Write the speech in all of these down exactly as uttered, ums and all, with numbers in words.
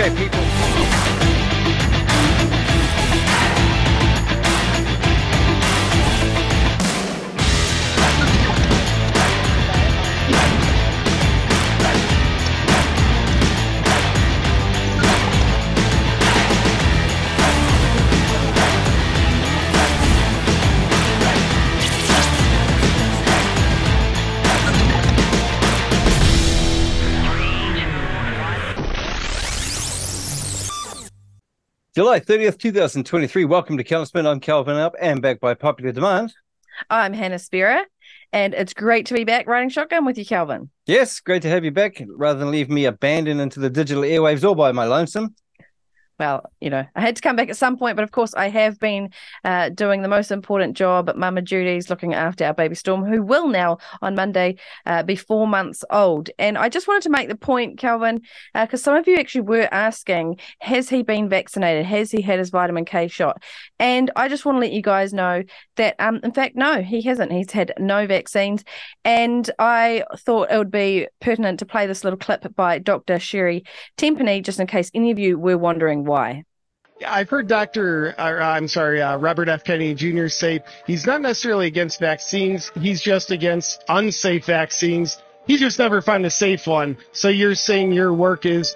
Okay, people. July thirtieth, two thousand twenty-three. Welcome to Counterspin. I'm Kelvyn Up, and back by popular demand, I'm Hannah Spira, and it's great to be back riding shotgun with you, Kelvyn. Yes, great to have you back, rather than leave me abandoned into the digital airwaves all by my lonesome. Well, you know, I had to come back at some point, but of course I have been uh, doing the most important job at Mama Judy's, looking after our baby Storm, who will now on Monday uh, be four months old. And I just wanted to make the point, Kelvyn, because uh, some of you actually were asking, has he been vaccinated? Has he had his vitamin K shot? And I just want to let you guys know that, um, in fact, no, he hasn't. He's had no vaccines. And I thought it would be pertinent to play this little clip by Doctor Sherry Tempany, just in case any of you were wondering why. Yeah, I've heard Doctor Uh, I'm sorry, uh, Robert F. Kennedy Junior say he's not necessarily against vaccines. He's just against unsafe vaccines. He just never found a safe one. So you're saying your work is,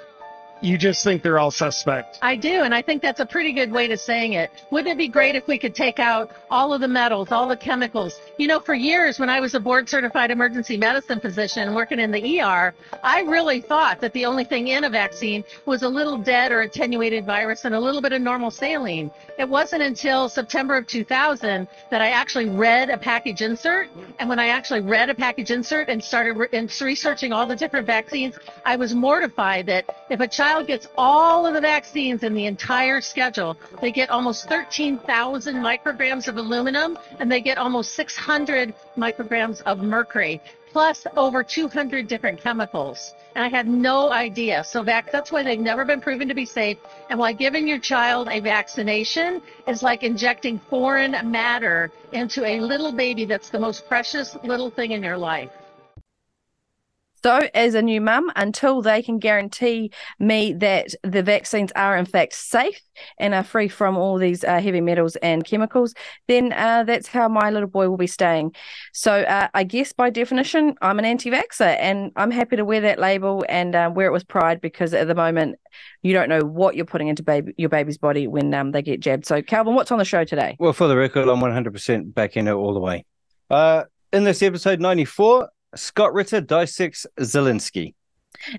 you just think they're all suspect. I do, and I think that's a pretty good way to saying it. Wouldn't it be great if we could take out all of the metals, all the chemicals? You know, for years when I was a board-certified emergency medicine physician working in the E R, I really thought that the only thing in a vaccine was a little dead or attenuated virus and a little bit of normal saline. It wasn't until September of two thousand that I actually read a package insert, and when I actually read a package insert and started re- and researching all the different vaccines, I was mortified that if a child gets all of the vaccines in the entire schedule, they get almost thirteen thousand micrograms of aluminum, and they get almost six hundred micrograms of mercury, plus over two hundred different chemicals. And I had no idea. So vac- that's why they've never been proven to be safe. And why giving your child a vaccination is like injecting foreign matter into a little baby that's the most precious little thing in your life. So as a new mum, until they can guarantee me that the vaccines are in fact safe and are free from all these uh, heavy metals and chemicals, then uh, that's how my little boy will be staying. So uh, I guess by definition, I'm an anti-vaxxer, and I'm happy to wear that label and uh, wear it with pride, because at the moment, you don't know what you're putting into baby, your baby's body when um, they get jabbed. So Kelvyn, what's on the show today? Well, for the record, I'm one hundred percent back in it all the way. Uh, in this episode ninety-four, Scott Ritter dissects Zelensky.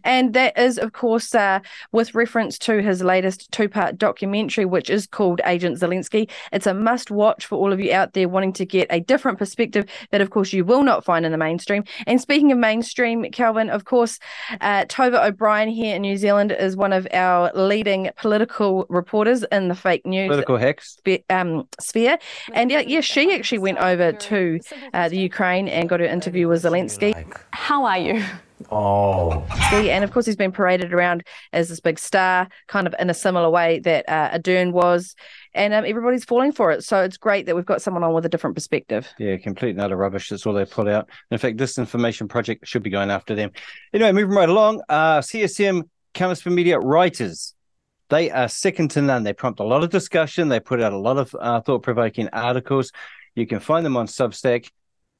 And that is, of course, uh, with reference to his latest two-part documentary, which is called Agent Zelensky. It's a must-watch for all of you out there wanting to get a different perspective that, of course, you will not find in the mainstream. And speaking of mainstream, Kelvyn, of course, uh, Tova O'Brien here in New Zealand is one of our leading political reporters in the fake news political hacks spe- um, sphere. And, uh, yeah, she actually went over to uh, the Ukraine and got her interview with Zelensky. How are you? Oh, and of course he's been paraded around as this big star, kind of in a similar way that uh, Ardern was, and um, everybody's falling for it. So it's great that we've got someone on with a different perspective. Yeah, complete and utter rubbish. That's all they pull out. In fact, this information project should be going after them. Anyway, moving right along, uh, C S M Counterspin Media writers, they are second to none. They prompt a lot of discussion. They put out a lot of uh, thought-provoking articles. You can find them on Substack.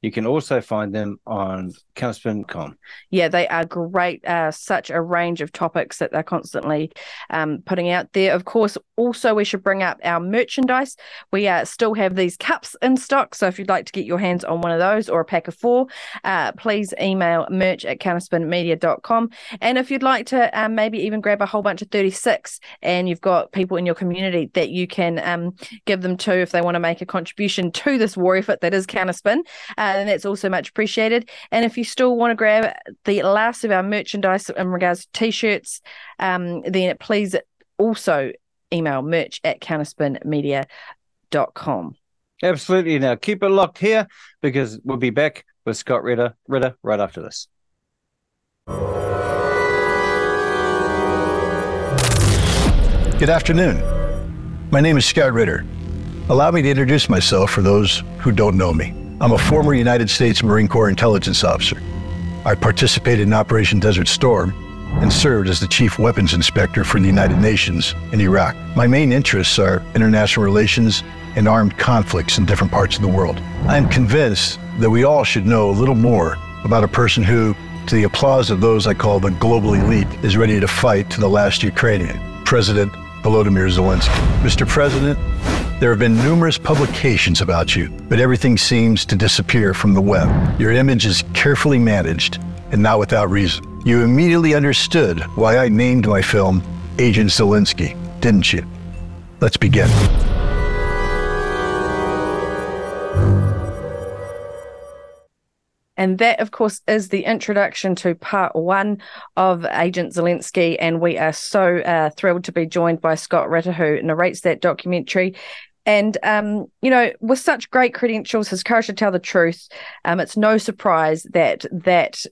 You can also find them on counterspin dot com. Yeah, they are great. Uh, such a range of topics that they're constantly um, putting out there. Of course, also we should bring up our merchandise. We uh, still have these cups in stock. So if you'd like to get your hands on one of those or a pack of four, uh, please email merch at counterspin media dot com. And if you'd like to um, maybe even grab a whole bunch of thirty-six, and you've got people in your community that you can um, give them to if they want to make a contribution to this war effort that is Counterspin. Uh, And that's also much appreciated. And if you still want to grab the last of our merchandise in regards to T-shirts, um, then please also email merch at counterspin media dot com. Absolutely. Now, keep it locked here, because we'll be back with Scott Ritter, Ritter right after this. Good afternoon. My name is Scott Ritter. Allow me to introduce myself for those who don't know me. I'm a former United States Marine Corps intelligence officer. I participated in Operation Desert Storm and served as the chief weapons inspector for the United Nations in Iraq. My main interests are international relations and armed conflicts in different parts of the world. I am convinced that we all should know a little more about a person who, to the applause of those I call the global elite, is ready to fight to the last Ukrainian, President Volodymyr Zelensky. Mister President, there have been numerous publications about you, but everything seems to disappear from the web. Your image is carefully managed, and not without reason. You immediately understood why I named my film Agent Zelensky, didn't you? Let's begin. And that, of course, is the introduction to part one of Agent Zelensky. And we are so uh, thrilled to be joined by Scott Ritter, who narrates that documentary. And, um, you know, with such great credentials, his courage to tell the truth, um, it's no surprise that that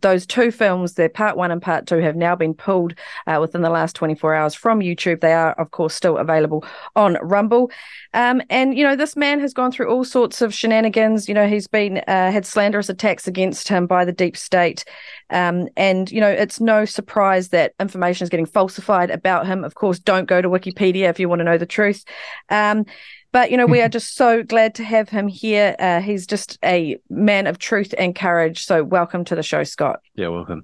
those two films, their part one and part two, have now been pulled uh, within the last twenty-four hours from YouTube. They are, of course, still available on Rumble. Um, and, you know, this man has gone through all sorts of shenanigans. You know, he's been uh, had slanderous attacks against him by the deep state. Um, and, you know, it's no surprise that information is getting falsified about him. Of course, don't go to Wikipedia if you want to know the truth. Um But, you know, we are just so glad to have him here. Uh, he's just a man of truth and courage. So welcome to the show, Scott. Yeah, welcome.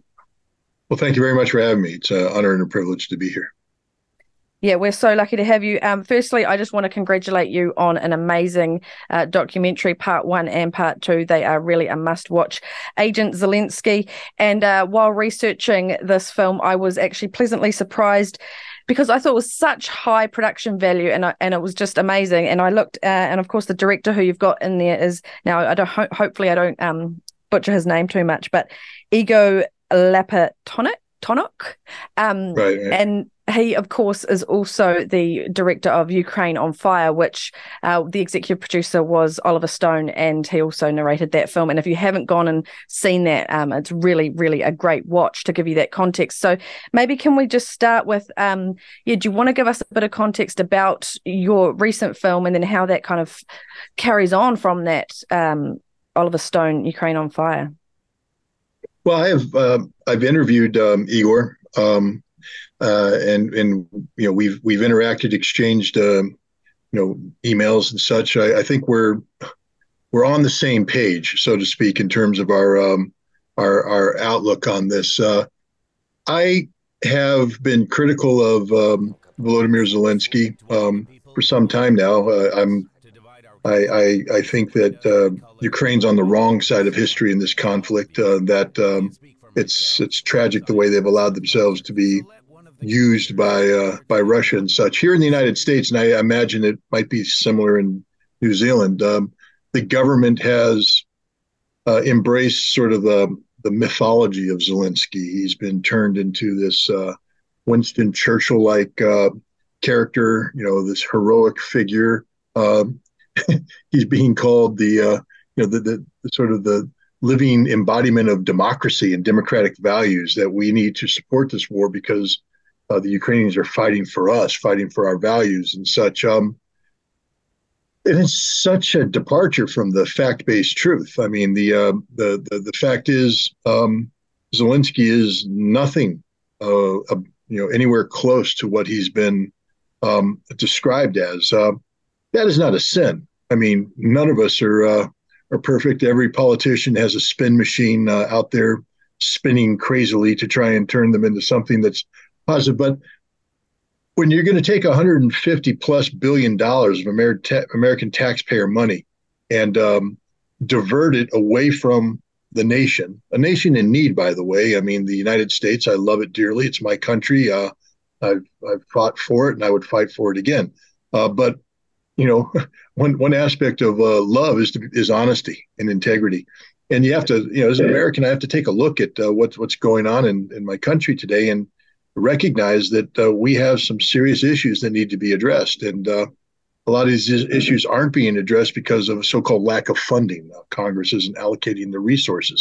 Well, thank you very much for having me. It's an honor and a privilege to be here. Yeah, we're so lucky to have you. Um, firstly, I just want to congratulate you on an amazing uh, documentary, part one and part two. They are really a must-watch. Agent Zelensky. And uh, while researching this film, I was actually pleasantly surprised because I thought it was such high production value, and I, and it was just amazing. And I looked, uh, and of course, the director who you've got in there is now. I don't. Ho- hopefully, I don't um, butcher his name too much, but Igor Lapatonic. Tonok. Um, right, yeah. And he, of course, is also the director of Ukraine on Fire, which uh, the executive producer was Oliver Stone, and he also narrated that film. And if you haven't gone and seen that, um, it's really, really a great watch to give you that context. So maybe can we just start with, um, yeah, do you want to give us a bit of context about your recent film and then how that kind of carries on from that um, Oliver Stone, Ukraine on Fire? Well, I have uh, I've interviewed um, Igor, um, uh, and and you know we've we've interacted, exchanged uh, you know emails and such. I, I think we're we're on the same page, so to speak, in terms of our um, our our outlook on this. Uh, I have been critical of um, Volodymyr Zelensky um, for some time now. Uh, I'm I, I, I think that uh, Ukraine's on the wrong side of history in this conflict, uh, that um, it's it's tragic the way they've allowed themselves to be used by uh, by Russia and such. Here in the United States, and I imagine it might be similar in New Zealand, um, the government has uh, embraced sort of the, the mythology of Zelensky. He's been turned into this uh, Winston Churchill-like uh, character, you know, this heroic figure. Uh, He's being called the, uh, you know, the, the, the sort of the living embodiment of democracy and democratic values, that we need to support this war because uh, the Ukrainians are fighting for us, fighting for our values and such. Um, and it's such a departure from the fact-based truth. I mean, the uh, the, the the fact is, um, Zelensky is nothing, uh, uh, you know, anywhere close to what he's been um, described as. Uh, That is not a sin. I mean, none of us are uh, are perfect. Every politician has a spin machine uh, out there spinning crazily to try and turn them into something that's positive. But when you're going to take one hundred fifty plus billion dollars of Amer- ta- American taxpayer money and um, divert it away from the nation, a nation in need, by the way. I mean, the United States, I love it dearly. It's my country. Uh, I've, I've fought for it, and I would fight for it again. Uh, but You know, one one aspect of uh, love is to, is honesty and integrity, and you have to, you know, as an American, I have to take a look at uh, what's what's going on in, in my country today, and recognize that uh, we have some serious issues that need to be addressed, and uh, a lot of these issues aren't being addressed because of a so-called lack of funding. Uh, Congress isn't allocating the resources,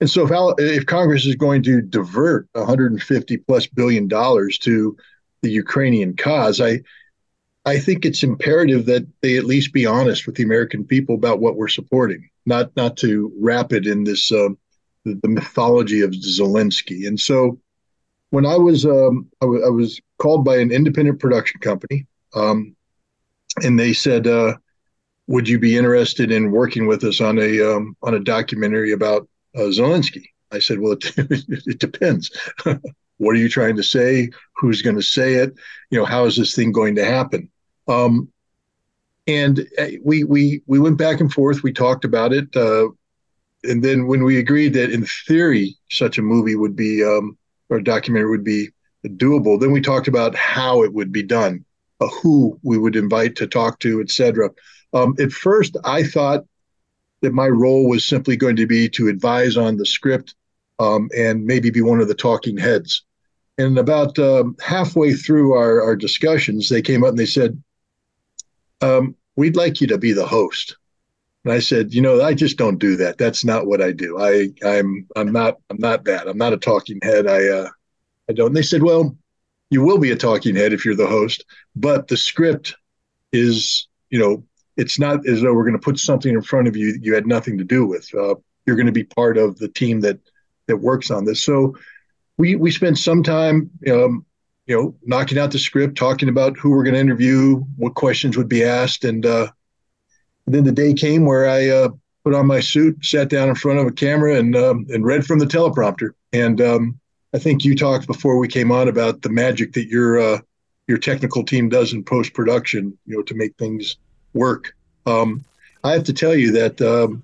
and so if if Congress is going to divert one hundred fifty plus billion dollars to the Ukrainian cause, I. I think it's imperative that they at least be honest with the American people about what we're supporting, not not to wrap it in this uh, the, the mythology of Zelensky. And so when I was um, I, w- I was called by an independent production company, um, and they said, uh, "Would you be interested in working with us on a um, on a documentary about uh, Zelensky?" I said, "Well, it, it depends. What are you trying to say? Who's going to say it? You know, how is this thing going to happen?" Um, and we we we went back and forth. We talked about it, uh, and then when we agreed that in theory such a movie would be um, or a documentary would be doable, then we talked about how it would be done, uh, who we would invite to talk to, et cetera. Um, at first, I thought that my role was simply going to be to advise on the script um, and maybe be one of the talking heads. And about um, halfway through our, our discussions, they came up and they said, um, we'd like you to be the host. And I said, you know, I just don't do that. That's not what I do. I, I'm I'm not I'm not that. I'm not a talking head. I, uh, I don't. And they said, well, you will be a talking head if you're the host, but the script is, you know, it's not as though we're going to put something in front of you that you had nothing to do with. Uh, you're going to be part of the team that that works on this. So we we spent some time, um, you know, knocking out the script, talking about who we're going to interview, what questions would be asked. And uh, then the day came where I uh, put on my suit, sat down in front of a camera and um, and read from the teleprompter. And um, I think you talked before we came on about the magic that your uh, your technical team does in post-production, you know, to make things work. Um, I have to tell you that um,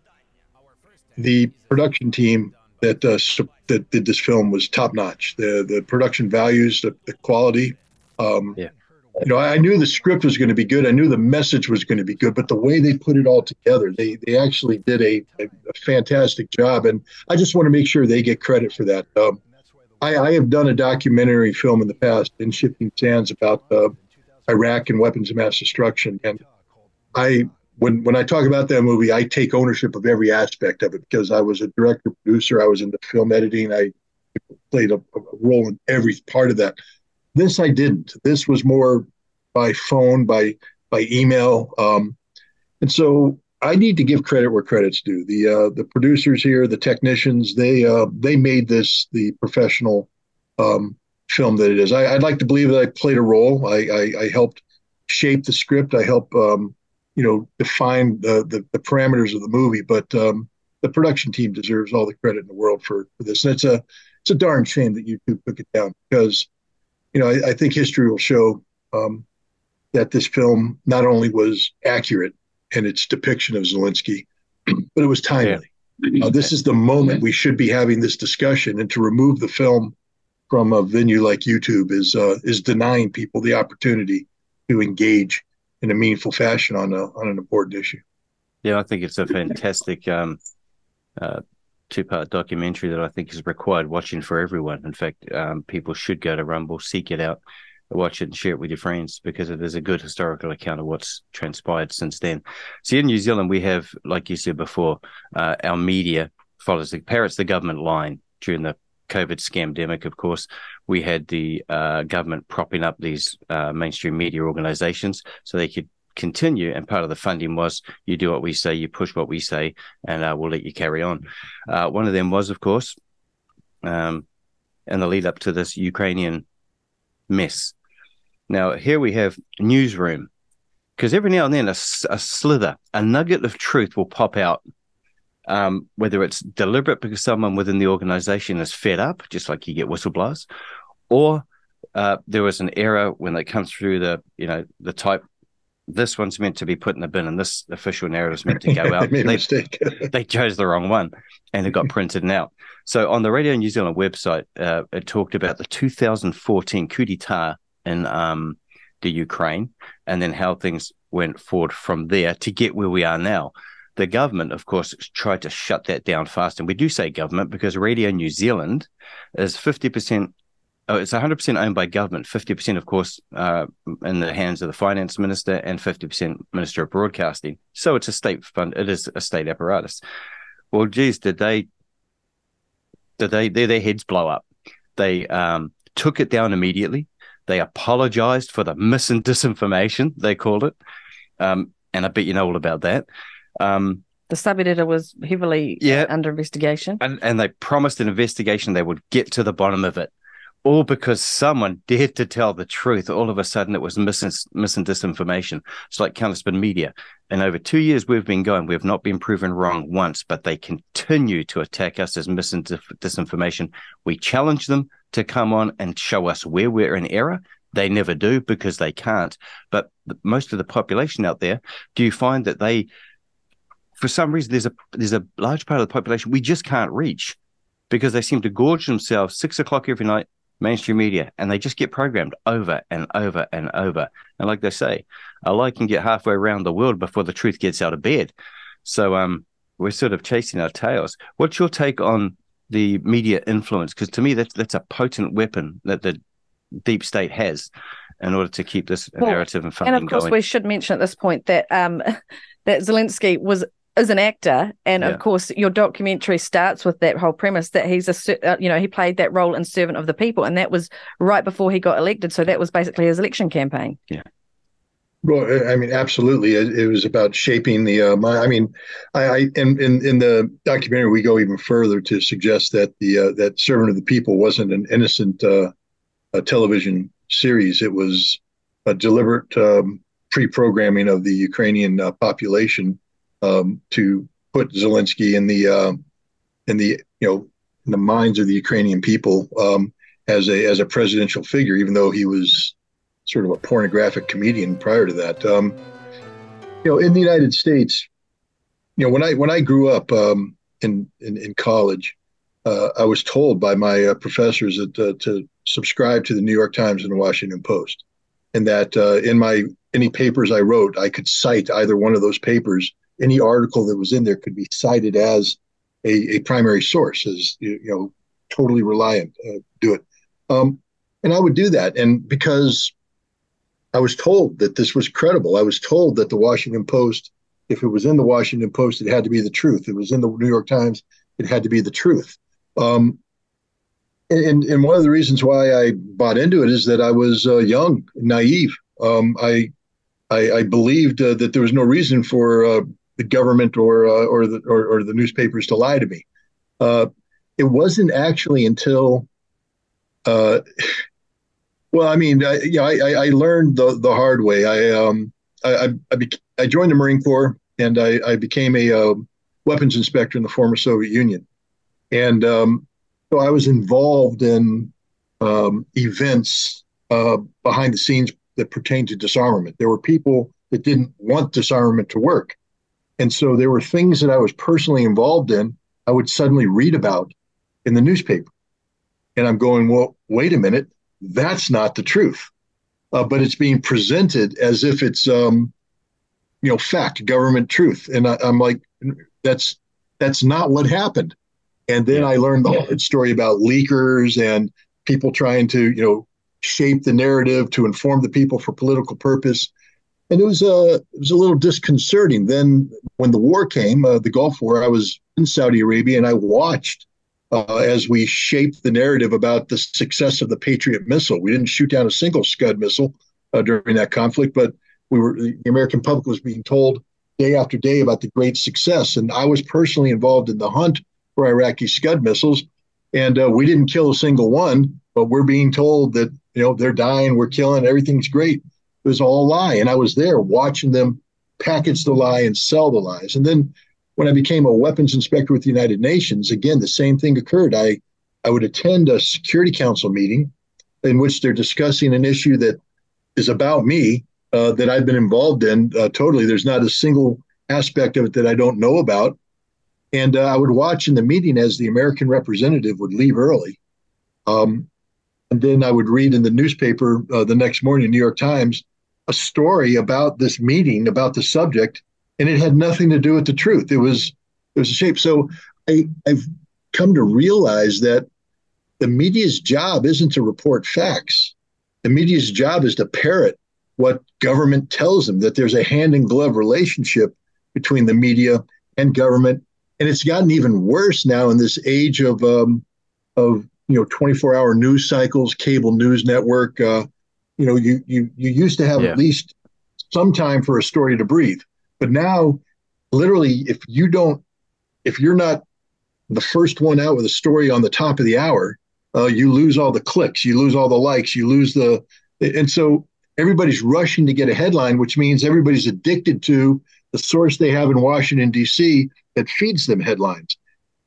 the production team that uh, su- that did this film was top notch. The the production values, the, the quality. Um, yeah. You know, I knew the script was going to be good. I knew the message was going to be good, but the way they put it all together, they they actually did a, a, a fantastic job. And I just want to make sure they get credit for that. Um, I, I have done a documentary film in the past, In Shifting Sands, about uh, Iraq and weapons of mass destruction. And I, when when I talk about that movie, I take ownership of every aspect of it because I was a director, producer, I was into film editing, I played a, a role in every part of that. This I didn't. This was more by phone, by by email, um, and so I need to give credit where credit's due. The uh, the producers here, the technicians, they uh, they made this the professional um, film that it is. I, I'd like to believe that I played a role. I I, I helped shape the script. I helped. Um, you know, define the, the, the parameters of the movie, but um, the production team deserves all the credit in the world for, for this. And it's a, it's a darn shame that YouTube took it down because, you know, I, I think history will show um, that this film not only was accurate in its depiction of Zelensky, but it was timely. Yeah. Uh, this is the moment we should be having this discussion, and to remove the film from a venue like YouTube is uh, is denying people the opportunity to engage in a meaningful fashion on a, on an important issue. Yeah, I think it's a fantastic um, uh, two-part documentary that I think is required watching for everyone. In fact, um, people should go to Rumble, seek it out, watch it and share it with your friends because it is a good historical account of what's transpired since then. So in New Zealand, we have, like you said before, uh, our media follows the parrots the government line during the COVID scamdemic, of course. We had the uh, government propping up these uh, mainstream media organizations so they could continue. And part of the funding was you do what we say, you push what we say, and uh, we'll let you carry on. Uh, one of them was, of course, um, in the lead up to this Ukrainian mess. Now, here we have Newsroom, because every now and then a, a slither, a nugget of truth will pop out. Um, whether it's deliberate because someone within the organization is fed up, just like you get whistleblowers, or uh, there was an error when they come through the, you know, the type, this one's meant to be put in the bin and this official narrative is meant to go out. they, made a mistake. They chose the wrong one and it got printed out. So on the Radio New Zealand website, uh, it talked about the two thousand fourteen coup d'etat in um, the Ukraine and then how things went forward from there to get where we are now. The government, of course, tried to shut that down fast. And we do say government because Radio New Zealand is fifty percent, oh, it's one hundred percent owned by government, fifty percent, of course, uh, in the hands of the finance minister and fifty percent minister of broadcasting. So it's a state fund. It is a state apparatus. Well, geez, did they, did they, their, their heads blow up. They um, took it down immediately. They apologized for the mis and disinformation, they called it. Um, and I bet you know all about that. Um, the sub-editor was heavily yeah, under investigation. And, and they promised an investigation. They would get to the bottom of it. all because someone dared to tell the truth. All of a sudden, it was mis- mis- and disinformation. It's like Counterspin Media. And over two years, we've been going. We have not been proven wrong once, but they continue to attack us as mis- and dis- disinformation. We challenge them to come on and show us where we're in error. They never do because they can't. But most of the population out there, do you find that they, for some reason, there's a there's a large part of the population we just can't reach because they seem to gorge themselves six o'clock every night, mainstream media, and they just get programmed over and over and over. And like they say, a lie can get halfway around the world before the truth gets out of bed. So um, we're sort of chasing our tails. What's your take on the media influence? Because to me, that's, that's a potent weapon that the deep state has in order to keep this well, narrative and funding going. And of course, going. we should mention at this point that um, that Zelensky was is an actor, and yeah. of course your documentary starts with that whole premise that he's a uh, you know he played that role in Servant of the People, and that was right before he got elected, so that was basically his election campaign. Yeah. Well, I mean, absolutely. It, it was about shaping the. Um, I, I mean, I, I in, in in the documentary we go even further to suggest that the uh, that Servant of the People wasn't an innocent uh, uh, television series. It was a deliberate um, pre-programming of the Ukrainian uh, population um, to put Zelensky in the uh, in the you know in the minds of the Ukrainian people um, as a as a presidential figure, even though he was sort of a pornographic comedian prior to that. Um, you know, in the United States, you know, when I when I grew up um, in, in in college, uh, I was told by my uh, professors that uh, to subscribe to the New York Times and the Washington Post, and that uh, in my any papers I wrote, I could cite either one of those papers. Any article that was in there could be cited as a, a primary source, as you know, totally reliant. Uh, do it, um, and I would do that, and because I was told that this was credible. I was told that the Washington Post, if it was in the Washington Post, it had to be the truth. If it was in the New York Times, it had to be the truth. Um, and, and one of the reasons why I bought into it is that I was uh, young, naive. Um, I, I I believed uh, that there was no reason for uh, the government or uh, or the or, or the newspapers to lie to me. Uh, it wasn't actually until. Uh, Well, I mean, I, you know, I, I learned the, the hard way. I um, I I, bec- I joined the Marine Corps, and I, I became a uh, weapons inspector in the former Soviet Union, and um, so I was involved in um, events uh, behind the scenes that pertained to disarmament. There were people that didn't want disarmament to work, and so there were things that I was personally involved in. I would suddenly read about in the newspaper, and I'm going, well, wait a minute. That's not the truth, uh, but it's being presented as if it's, um, you know, fact, government truth. And I, I'm like, that's that's not what happened. And then I learned the whole story about leakers and people trying to, you know, shape the narrative to inform the people for political purpose. And it was a uh, it was a little disconcerting. Then when the war came, uh, the Gulf War, I was in Saudi Arabia and I watched. Uh, as we shaped the narrative about the success of the Patriot missile. We didn't shoot down a single Scud missile uh, during that conflict, but we were the American public was being told day after day about the great success. And I was personally involved in the hunt for Iraqi Scud missiles, and uh, we didn't kill a single one, but we're being told that, you know, they're dying, we're killing, everything's great. It was all a lie, and I was there watching them package the lie and sell the lies. And then when I became a weapons inspector with the United Nations, again, the same thing occurred. I, I would attend a Security Council meeting in which they're discussing an issue that is about me, uh, that I've been involved in uh, totally. There's not a single aspect of it that I don't know about. And uh, I would watch in the meeting as the American representative would leave early. Um, and then I would read in the newspaper uh, the next morning, New York Times, a story about this meeting, about the subject. And it had nothing to do with the truth. It was it was a shape. So I, I've come to realize that the media's job isn't to report facts. The media's job is to parrot what government tells them, that there's a hand-in-glove relationship between the media and government. And it's gotten even worse now in this age of, um, of you know, twenty-four hour news cycles, cable news network. Uh, you know, you, you, you used to have yeah. at least some time for a story to breathe. But now, literally, if you don't, if you're not the first one out with a story on the top of the hour, uh, you lose all the clicks, you lose all the likes, you lose the, and so everybody's rushing to get a headline, which means everybody's addicted to the source they have in Washington, D C that feeds them headlines.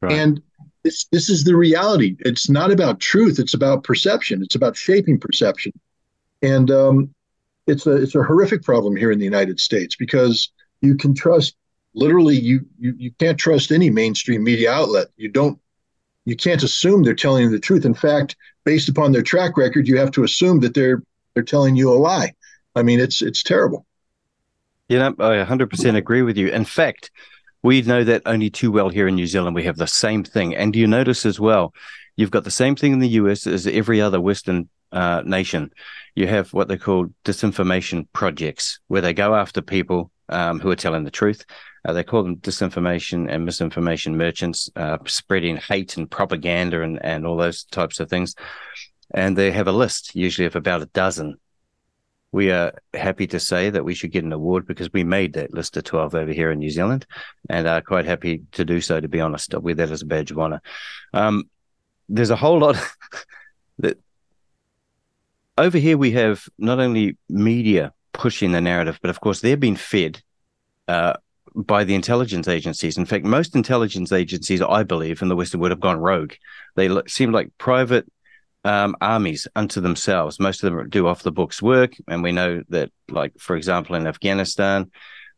Right. And this, this is the reality. It's not about truth. It's about perception. It's about shaping perception. And um, it's a, it's a horrific problem here in the United States, because you can trust, literally you, you, you can't trust any mainstream media outlet. You don't, you can't assume they're telling you the truth. In fact, based upon their track record, you have to assume that they're, they're telling you a lie. I mean, it's, it's terrible. You know, I one hundred percent agree with you. In fact, we know that only too well here in New Zealand. We have the same thing. And you notice as well, you've got the same thing in the U S as every other Western uh, nation. You have what they call disinformation projects, where they go after people um, who are telling the truth. Uh, they call them disinformation and misinformation merchants, uh, spreading hate and propaganda and, and all those types of things. And they have a list, usually of about a dozen. We are happy to say that we should get an award because we made that list of twelve over here in New Zealand, and are quite happy to do so, to be honest, with that as a badge of honor. Um, there's a whole lot that over here we have not only media pushing the narrative, but of course they're being fed uh, by the intelligence agencies. In fact, most intelligence agencies, I believe, in the Western world have gone rogue. They seem like private Um, armies unto themselves. Most of them do off the books work, and we know that, like for example, in Afghanistan,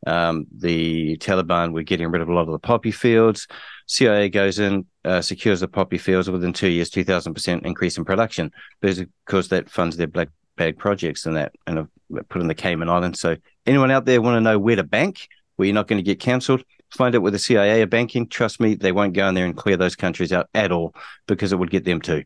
um, the Taliban were getting rid of a lot of the poppy fields. C I A goes in, uh, secures the poppy fields within two years, two thousand percent increase in production, because that funds their black bag projects and that, and put in the Cayman Islands. So, anyone out there want to know where to bank, where you're not going to get cancelled? Find out where the C I A are banking. Trust me, they won't go in there and clear those countries out at all, because it would get them too.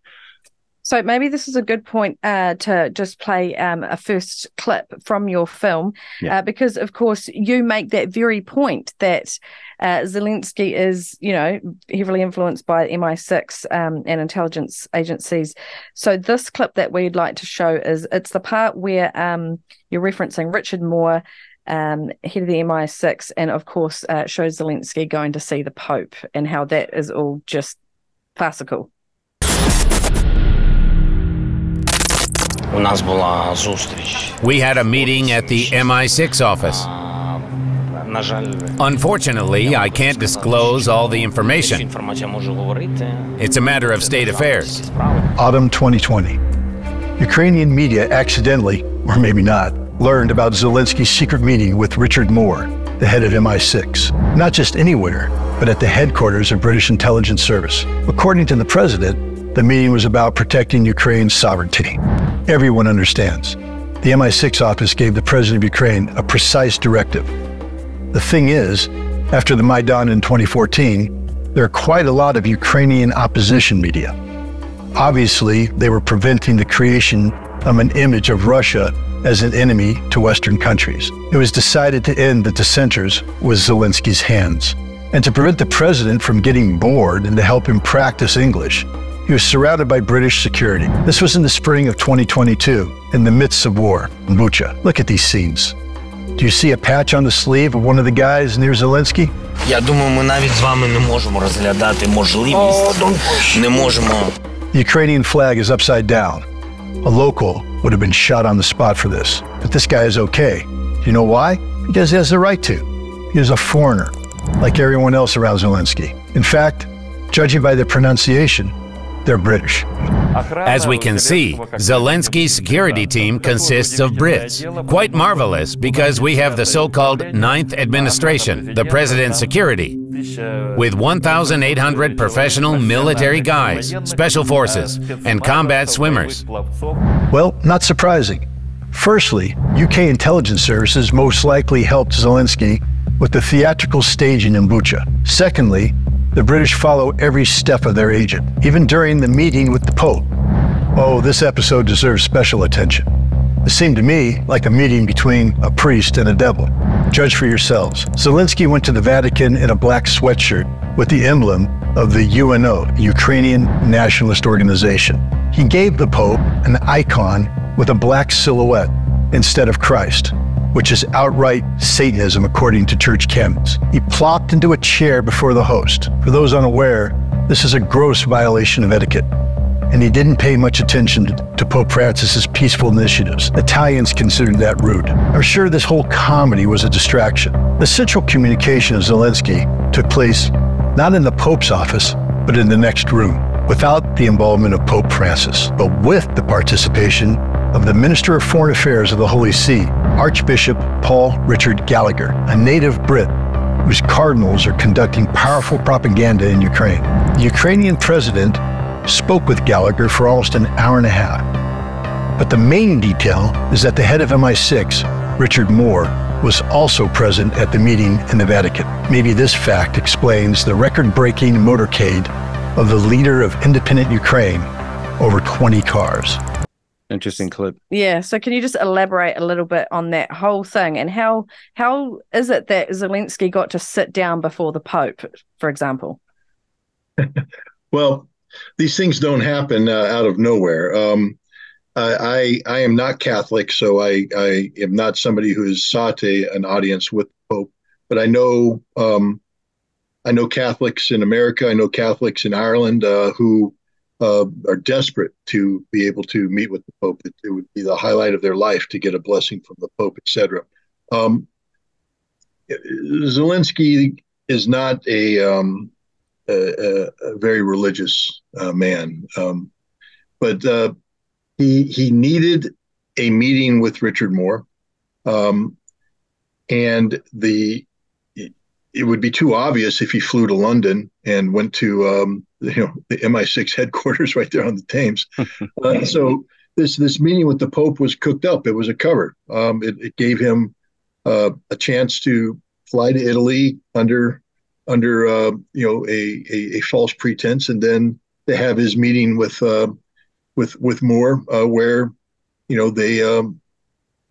So maybe this is a good point uh, to just play um, a first clip from your film, yeah. uh, because, of course, you make that very point that uh, Zelensky is, you know, heavily influenced by M I six um, and intelligence agencies. So this clip that we'd like to show is it's the part where um, you're referencing Richard Moore, um, head of the M I six, and, of course, uh, shows Zelensky going to see the Pope and how that is all just farcical. We had a meeting at the M I six office. Unfortunately, I can't disclose all the information. It's a matter of state affairs. Autumn twenty twenty. Ukrainian media accidentally, or maybe not, learned about Zelensky's secret meeting with Richard Moore, the head of M I six. Not just anywhere, but at the headquarters of British Intelligence Service. According to the president, the meeting was about protecting Ukraine's sovereignty. Everyone understands. The M I six office gave the president of Ukraine a precise directive. The thing is, after the Maidan in twenty fourteen, there are quite a lot of Ukrainian opposition media. Obviously, they were preventing the creation of an image of Russia as an enemy to Western countries. It was decided to end the dissenters with Zelensky's hands. And to prevent the president from getting bored and to help him practice English, he was surrounded by British security. This was in the spring of twenty twenty-two, in the midst of war, in Bucha. Look at these scenes. Do you see a patch on the sleeve of one of the guys near Zelensky? Oh, the Ukrainian flag is upside down. A local would have been shot on the spot for this. But this guy is okay. Do you know why? Because he has the right to. He is a foreigner, like everyone else around Zelensky. In fact, judging by their pronunciation, they're British. As we can see, Zelensky's security team consists of Brits. Quite marvelous, because we have the so-called Ninth Administration, the President's Security, with one thousand eight hundred professional military guys, special forces, and combat swimmers. Well, not surprising. Firstly, U K intelligence services most likely helped Zelensky with the theatrical staging in Bucha. Secondly, the British follow every step of their agent, even during the meeting with the Pope. Oh, this episode deserves special attention. It seemed to me like a meeting between a priest and a devil. Judge for yourselves. Zelensky went to the Vatican in a black sweatshirt with the emblem of the U N O, Ukrainian Nationalist Organization. He gave the Pope an icon with a black silhouette instead of Christ, which is outright Satanism according to church canons. He plopped into a chair before the host. For those unaware, this is a gross violation of etiquette. and he didn't pay much attention to Pope Francis's peaceful initiatives. Italians considered that rude. I'm sure this whole comedy was a distraction. The central communication of Zelensky took place not in the Pope's office, but in the next room, without the involvement of Pope Francis, but with the participation of the Minister of Foreign Affairs of the Holy See, Archbishop Paul Richard Gallagher, a native Brit whose cardinals are conducting powerful propaganda in Ukraine. The Ukrainian president spoke with Gallagher for almost an hour and a half. But the main detail is that the head of M I six, Richard Moore, was also present at the meeting in the Vatican. Maybe this fact explains the record-breaking motorcade of the leader of independent Ukraine over twenty cars. Interesting clip. Yeah. So can you just elaborate a little bit on that whole thing and how how is it that Zelensky got to sit down before the Pope, for example? Well, these things don't happen uh, out of nowhere. Um, I, I I am not Catholic, so I, I am not somebody who has sought a, an audience with the Pope. But I know um, I know Catholics in America. I know Catholics in Ireland uh, who uh, are desperate to be able to meet with the Pope. It, it would be the highlight of their life to get a blessing from the Pope, et cetera. Um, Zelensky is not a um, A, a very religious uh, man, um, but uh, he he needed a meeting with Richard Moore, um, and the it, it would be too obvious if he flew to London and went to um, you know the M I six headquarters right there on the Thames. uh, so this this meeting with the Pope was cooked up. It was a cover. Um, it, it gave him uh, a chance to fly to Italy under. under, uh, you know, a, a, a false pretense, and then to have his meeting with uh, with with Moore, uh, where, you know, they um,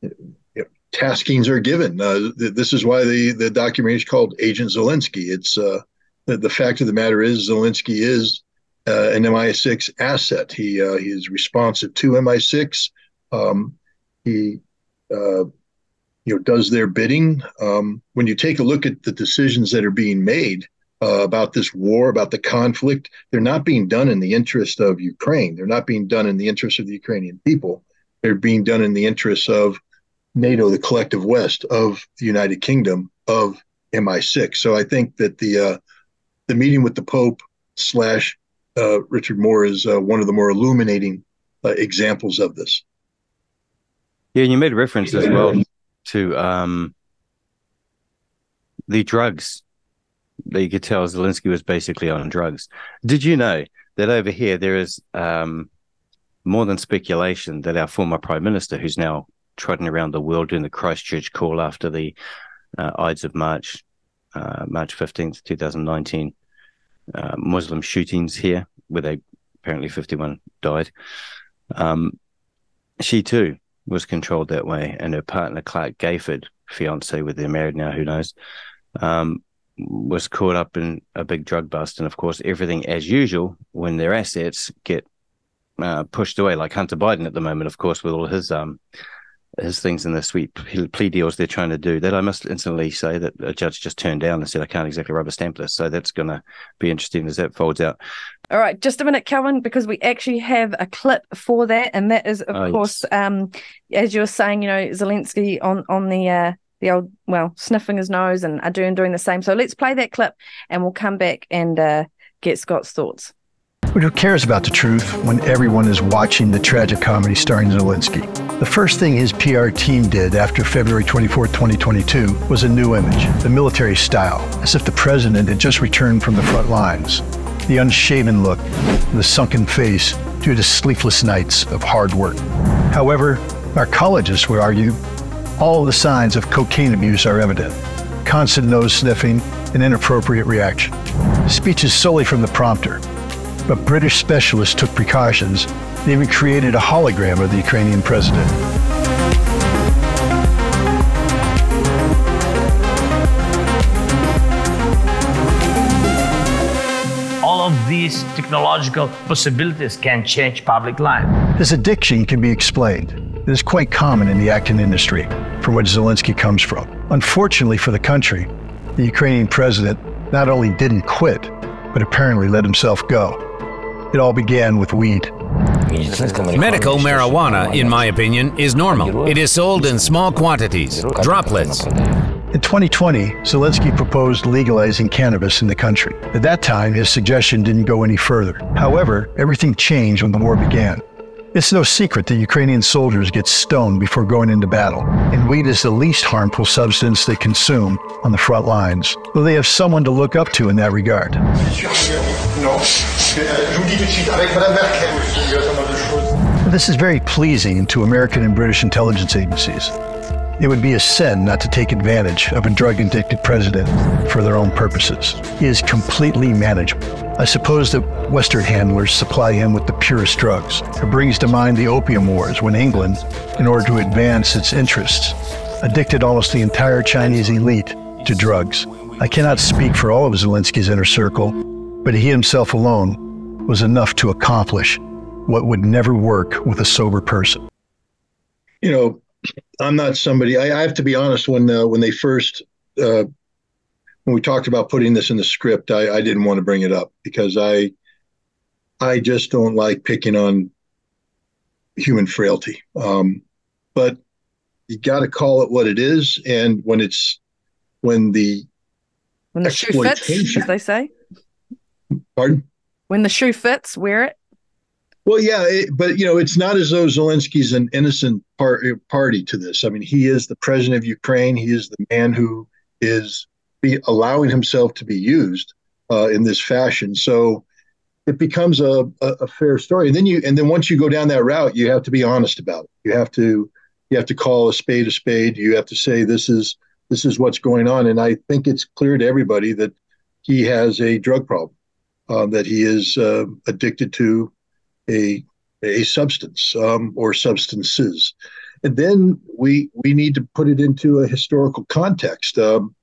you know, taskings are given. Uh, th- this is why the, the documentary is called Agent Zelensky. It's uh, the, the fact of the matter is Zelensky is uh, an M I six asset. He, uh, he is responsive to M I six. Um, he uh you know, does their bidding. Um, when you take a look at the decisions that are being made uh, about this war, about the conflict, they're not being done in the interest of Ukraine. They're not being done in the interest of the Ukrainian people. They're being done in the interests of NATO, the collective West, of the United Kingdom, of M I six. So I think that the uh, the meeting with the Pope slash uh, Richard Moore is uh, one of the more illuminating uh, examples of this. Yeah, and you made reference yeah. as well to um, the drugs that you could tell Zelensky was basically on drugs. Did you know that over here there is um, more than speculation that our former prime minister, who's now trotting around the world doing the Christchurch call after the uh, Ides of March, uh, March fifteenth, twenty nineteen, uh, Muslim shootings here, where they apparently fifty-one died, um, she too was controlled that way, and her partner Clark Gayford, fiance with their married now, who knows, um, was caught up in a big drug bust. And of course, everything as usual when their assets get uh, pushed away, like Hunter Biden at the moment, of course, with all his um his things in the sweet plea deals they're trying to do. That I must instantly say that a judge just turned down and said, I can't exactly rubber stamp this. So that's going to be interesting as that folds out. All right, just a minute, Kelvyn, because we actually have a clip for that. And that is, of oh, course, yes. um, as you were saying, you know, Zelensky on, on the, uh, the old, well, sniffing his nose, and Ardern doing the same. So let's play that clip and we'll come back and uh, get Scott's thoughts. But who cares about the truth when everyone is watching the tragic comedy starring Zelensky? The first thing his P R team did after February twenty-fourth, twenty twenty-two was a new image, the military style, as if the president had just returned from the front lines. The unshaven look, the sunken face due to sleepless nights of hard work. However, narcologists would argue all the signs of cocaine abuse are evident. Constant nose sniffing and inappropriate reaction. Speeches solely from the prompter. But British specialists took precautions. They even created a hologram of the Ukrainian president. All of these technological possibilities can change public life. This addiction can be explained. It is quite common in the acting industry, from which Zelensky comes from. Unfortunately for the country, the Ukrainian president not only didn't quit, but apparently let himself go. It all began with weed. Medical marijuana, in my opinion, is normal. It is sold in small quantities, droplets. In twenty twenty, Zelensky proposed legalizing cannabis in the country. At that time, his suggestion didn't go any further. However, everything changed when the war began. It's no secret that Ukrainian soldiers get stoned before going into battle, and weed is the least harmful substance they consume on the front lines, though they have someone to look up to in that regard. This is very pleasing to American and British intelligence agencies. It would be a sin not to take advantage of a drug-addicted president for their own purposes. He is completely manageable. I suppose that Western handlers supply him with the purest drugs. It brings to mind the Opium Wars when England, in order to advance its interests, addicted almost the entire Chinese elite to drugs. I cannot speak for all of Zelensky's inner circle, but he himself alone was enough to accomplish what would never work with a sober person. You know, I'm not somebody, I, I have to be honest, when uh, when they first, uh, when we talked about putting this in the script, I, I didn't want to bring it up because I I just don't like picking on human frailty. Um, but you got to call it what it is. And when it's, when the When the shoe fits, as they say. Pardon? When the shoe fits, wear it. Well, yeah, it, but, you know, it's not as though Zelensky's an innocent par- party to this. I mean, he is the president of Ukraine. He is the man who is be allowing himself to be used uh, in this fashion. So it becomes a, a, a fair story. And then you, and then once you go down that route, you have to be honest about it. You have to, you have to call a spade a spade. You have to say this is this is what's going on. And I think it's clear to everybody that he has a drug problem, uh, that he is uh, addicted to. A a substance um, or substances, and then we we need to put it into a historical context, um,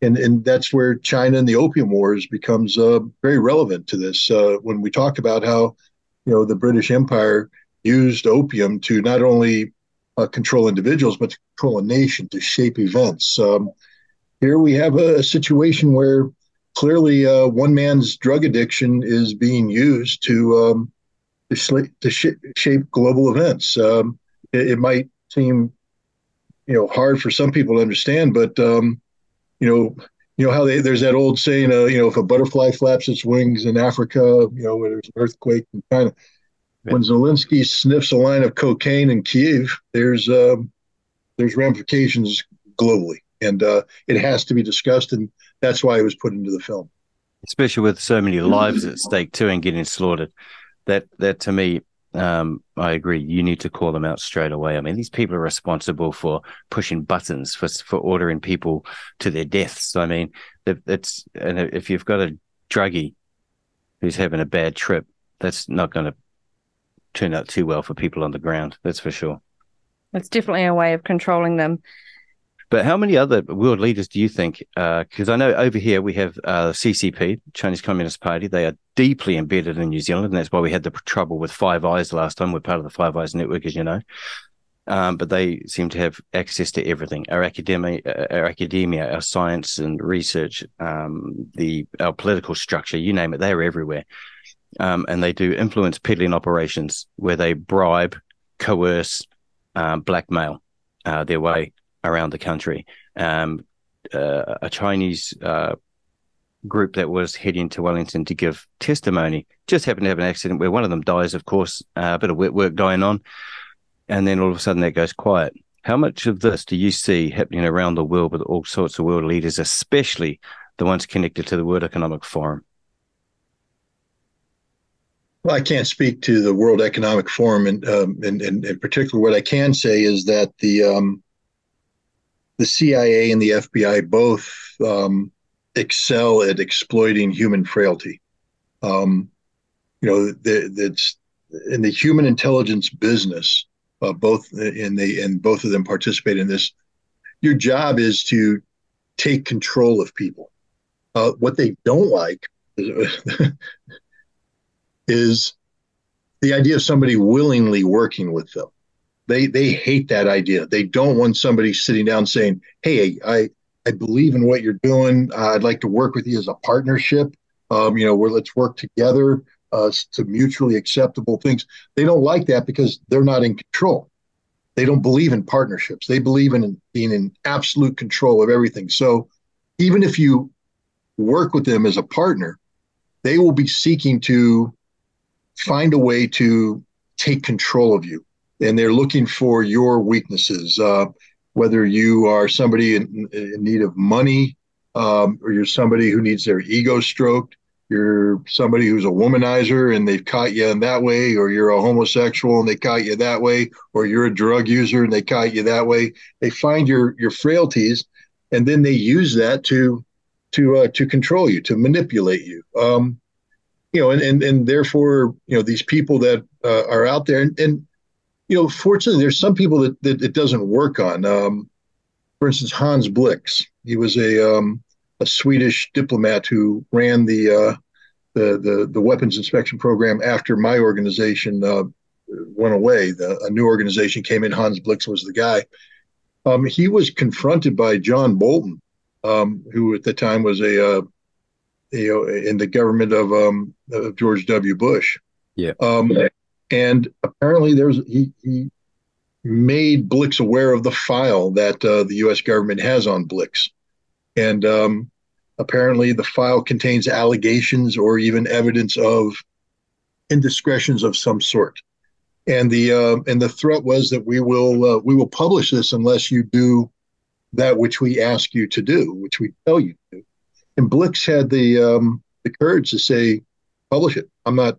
and and that's where China and the Opium Wars becomes uh, very relevant to this. Uh, when we talk about how, you know, the British Empire used opium to not only uh, control individuals but to control a nation, to shape events. Um, here we have a, a situation where clearly uh, one man's drug addiction is being used to. Um, To, sh- to sh- shape global events. Um, it, it might seem, you know, hard for some people to understand, but um, you know, you know how they, there's that old saying, uh, you know, if a butterfly flaps its wings in Africa, you know, where there's an earthquake in China. Yeah. When Zelensky sniffs a line of cocaine in Kyiv, there's um, there's ramifications globally, and uh, it has to be discussed, and that's why it was put into the film. Especially with so many lives at stake too, and getting slaughtered. That that to me, um, I agree. You need to call them out straight away. I mean, these people are responsible for pushing buttons, for for ordering people to their deaths. I mean, it's, and if you've got a druggie who's having a bad trip, that's not going to turn out too well for people on the ground. That's for sure. It's definitely a way of controlling them. But how many other world leaders do you think? Because uh, I know over here we have uh, C C P, Chinese Communist Party. They are deeply embedded in New Zealand, and that's why we had the trouble with Five Eyes last time. We're part of the Five Eyes network, as you know. Um, but they seem to have access to everything: our academia, our academia, our science and research, um, the our political structure. You name it, they are everywhere. Um, and they do influence peddling operations where they bribe, coerce, um, blackmail uh, their way around the country. Um, uh, a Chinese uh, group that was heading to Wellington to give testimony just happened to have an accident where one of them dies, of course, uh, a bit of wet work going on, and then all of a sudden that goes quiet. How much of this do you see happening around the world with all sorts of world leaders, especially the ones connected to the World Economic Forum? Well, I can't speak to the World Economic Forum in, um, in, in, in particular. What I can say is that the um, the C I A and the F B I both um, excel at exploiting human frailty. Um, you know, that's in the human intelligence business. Uh, both in the and both of them participate in this. Your job is to take control of people. Uh, what they don't like is the idea of somebody willingly working with them. They they hate that idea. They don't want somebody sitting down saying, hey, I, I believe in what you're doing. Uh, I'd like to work with you as a partnership. Um, you know, where let's work together. us to mutually acceptable things. They don't like that because they're not in control. They don't believe in partnerships. They believe in being in absolute control of everything. So even if you work with them as a partner, they will be seeking to find a way to take control of you. And they're looking for your weaknesses, uh, whether you are somebody in, in need of money, um, or you're somebody who needs their ego stroked, you're somebody who's a womanizer and they've caught you in that way, or you're a homosexual and they caught you that way, or you're a drug user and they caught you that way. They find your your frailties, and then they use that to to uh, to control you, to manipulate you. Um, you know, and, and and therefore, you know, these people that uh, are out there, and, and you know, fortunately, there's some people that, that it doesn't work on. Um, for instance, Hans Blix, he was a um, a Swedish diplomat who ran the, uh, the the the weapons inspection program after my organization uh, went away. The, a new organization came in. Hans Blix was the guy. Um, he was confronted by John Bolton, um, who at the time was a uh, you know in the government of um, of George W. Bush. Yeah. Um, and apparently, there's he he made Blix aware of the file that uh, the U S government has on Blix. And um, apparently the file contains allegations or even evidence of indiscretions of some sort. And the uh, and the threat was that we will uh, we will publish this unless you do that which we ask you to do, which we tell you to. And Blix had the um, the courage to say, publish it. I'm not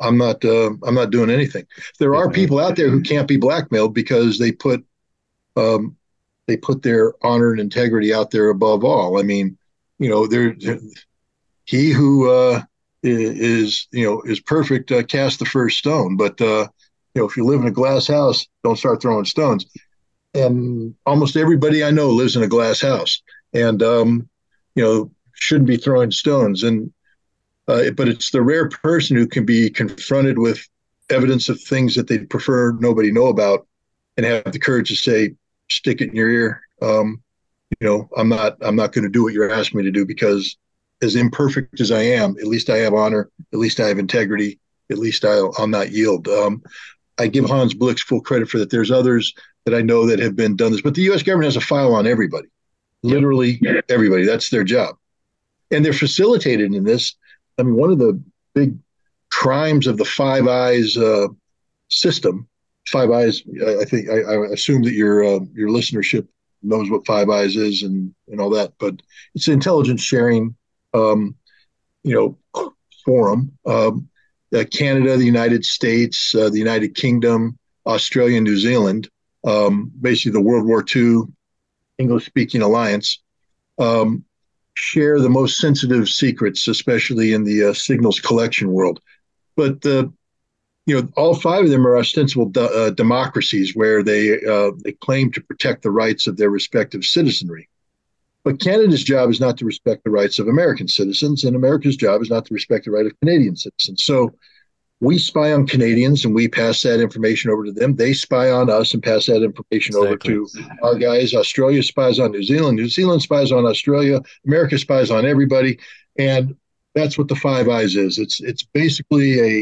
I'm not uh, I'm not doing anything. There are people out there who can't be blackmailed because they put um, They put their honor and integrity out there above all. I mean, you know, there. He who uh, is, you know, is perfect uh, cast the first stone. But uh, you know, if you live in a glass house, don't start throwing stones. And almost everybody I know lives in a glass house, and um, you know, shouldn't be throwing stones. And uh, but it's the rare person who can be confronted with evidence of things that they'd prefer nobody know about, and have the courage to say, stick it in your ear. Um, you know, I'm not, I'm not going to do what you're asking me to do, because as imperfect as I am, at least I have honor. At least I have integrity. At least I'll, I'll not yield. Um, I give Hans Blix full credit for that. There's others that I know that have been done this, but the U S government has a file on everybody, literally everybody. That's their job. And they're facilitated in this. I mean, one of the big crimes of the Five Eyes uh, system Five Eyes, I think, I, I assume that your uh, your listenership knows what Five Eyes is and, and all that, but it's an intelligence sharing, um, you know, forum. Um, uh, Canada, the United States, uh, the United Kingdom, Australia, New Zealand, um, basically the World War Two English-speaking alliance, um, share the most sensitive secrets, especially in the uh, signals collection world. But the You know, all five of them are ostensible de- uh, democracies where they uh, they claim to protect the rights of their respective citizenry. But Canada's job is not to respect the rights of American citizens, and America's job is not to respect the right of Canadian citizens. So we spy on Canadians and we pass that information over to them. They spy on us and pass that information exactly. over to our guys. Australia spies on New Zealand. New Zealand spies on Australia. America spies on everybody. And that's what the Five Eyes is. It's, it's basically a...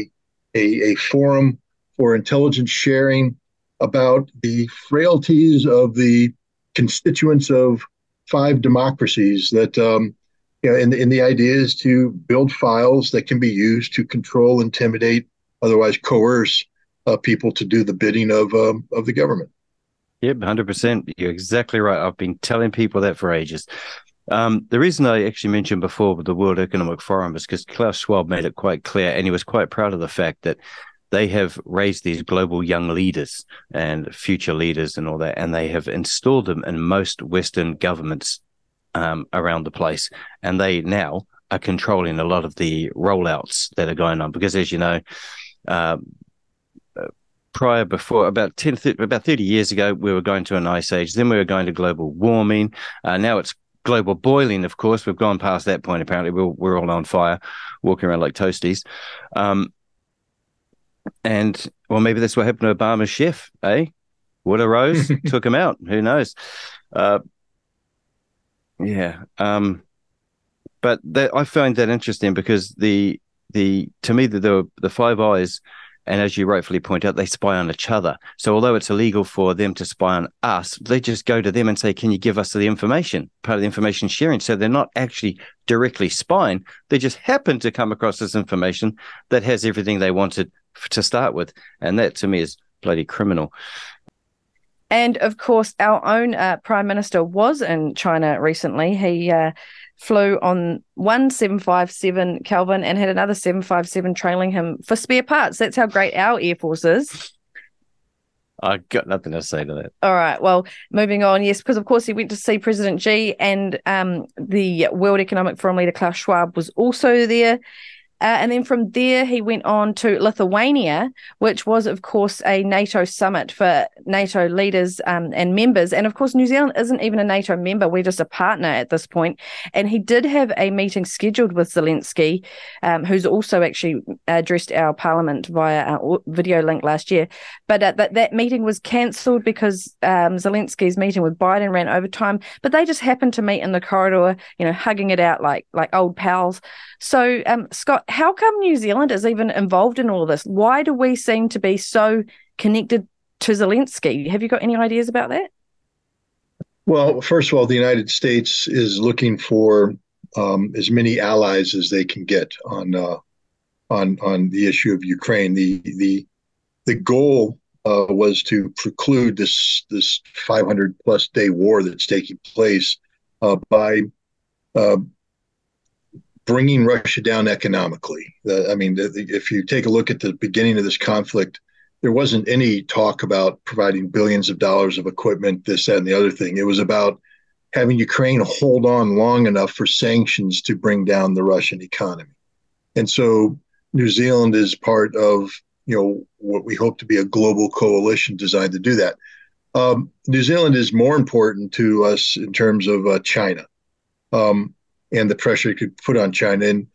A, a forum for intelligence sharing about the frailties of the constituents of five democracies that, um, you know, and, and the idea is to build files that can be used to control, intimidate, otherwise coerce uh, people to do the bidding of um, of the government. Yep, one hundred percent. You're exactly right. I've been telling people that for ages. Um, the reason I actually mentioned before with the World Economic Forum is because Klaus Schwab made it quite clear, and he was quite proud of the fact that they have raised these global young leaders and future leaders and all that, and they have installed them in most Western governments um, around the place. And they now are controlling a lot of the rollouts that are going on because, as you know, uh, prior before about ten, about thirty years ago, we were going to an ice age. Then we were going to global warming. Uh, now it's global boiling, of course. We've gone past that point. Apparently, we're, we're all on fire, walking around like toasties. Um, and, well, maybe that's what happened to Obama's chef, eh? Water rose, took him out. Who knows? Uh, yeah. Um, but that, I find that interesting because the the to me the the, the Five Eyes, and as you rightfully point out, they spy on each other. So although it's illegal for them to spy on us, they just go to them and say, can you give us the information, part of the information sharing? So they're not actually directly spying. They just happen to come across this information that has everything they wanted to start with. And that to me is bloody criminal. And of course, our own uh, Prime Minister was in China recently. He uh, flew on one seven fifty-seven Kelvin and had another seven fifty-seven trailing him for spare parts. That's how great our Air Force is. I've got nothing to say to that. All right. Well, moving on. Yes, because of course he went to see President Xi, and um, the World Economic Forum leader Klaus Schwab was also there. Uh, and then from there, he went on to Lithuania, which was, of course, a NATO summit for NATO leaders um, and members. And, of course, New Zealand isn't even a NATO member. We're just a partner at this point. And he did have a meeting scheduled with Zelensky, um, who's also actually addressed our parliament via our video link last year. But uh, that, that meeting was cancelled because um, Zelensky's meeting with Biden ran over time. But they just happened to meet in the corridor, you know, hugging it out like, like old pals. So, um, Scott, how come New Zealand is even involved in all of this? Why do we seem to be so connected to Zelensky? Have you got any ideas about that? Well, first of all, the United States is looking for um, as many allies as they can get on uh, on on the issue of Ukraine. The the the goal uh, was to preclude this this five hundred plus day war that's taking place uh, by. Uh, bringing Russia down economically. Uh, I mean, the, the, if you take a look at the beginning of this conflict, there wasn't any talk about providing billions of dollars of equipment, this, that, and the other thing. It was about having Ukraine hold on long enough for sanctions to bring down the Russian economy. And so New Zealand is part of, you know, what we hope to be a global coalition designed to do that. Um, New Zealand is more important to us in terms of uh, China. Um, and the pressure it could put on China. And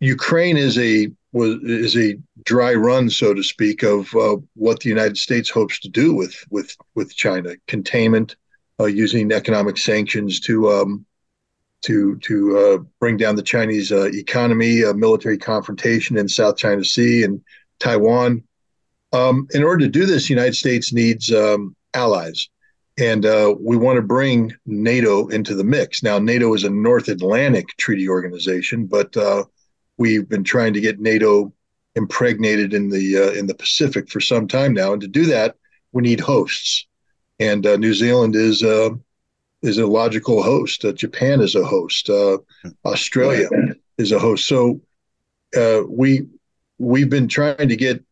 Ukraine is a was is a dry run, so to speak, of uh, what the United States hopes to do with with, with China: containment, uh, using economic sanctions to um, to to uh, bring down the Chinese uh, economy, uh, military confrontation in South China Sea and Taiwan. Um, in order to do this, the United States needs um, allies. And uh, we want to bring NATO into the mix. Now, NATO is a North Atlantic treaty organization, but uh, we've been trying to get NATO impregnated in the uh, in the Pacific for some time now. And to do that, we need hosts. And uh, New Zealand is uh, is a logical host. Uh, Japan is a host. Uh, Australia is a host. So uh, we we've been trying to get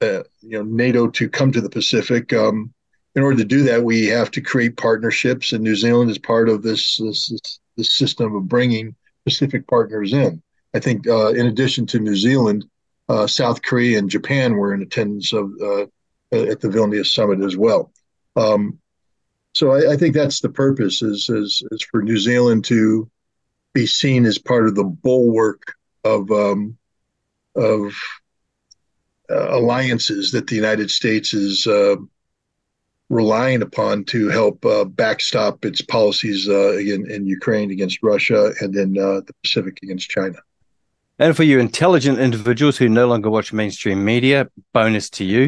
uh, you know NATO to come to the Pacific. Um, In order to do that, we have to create partnerships, and New Zealand is part of this this, this, this system of bringing Pacific partners in. I think, uh, in addition to New Zealand, uh, South Korea and Japan were in attendance of uh, at the Vilnius summit as well. Um, so I, I think that's the purpose: is, is is for New Zealand to be seen as part of the bulwark of um, of uh, alliances that the United States is. Uh, relying upon to help uh, backstop its policies uh, in, in Ukraine against Russia and then uh, the Pacific against China. And for you intelligent individuals who no longer watch mainstream media, bonus to you,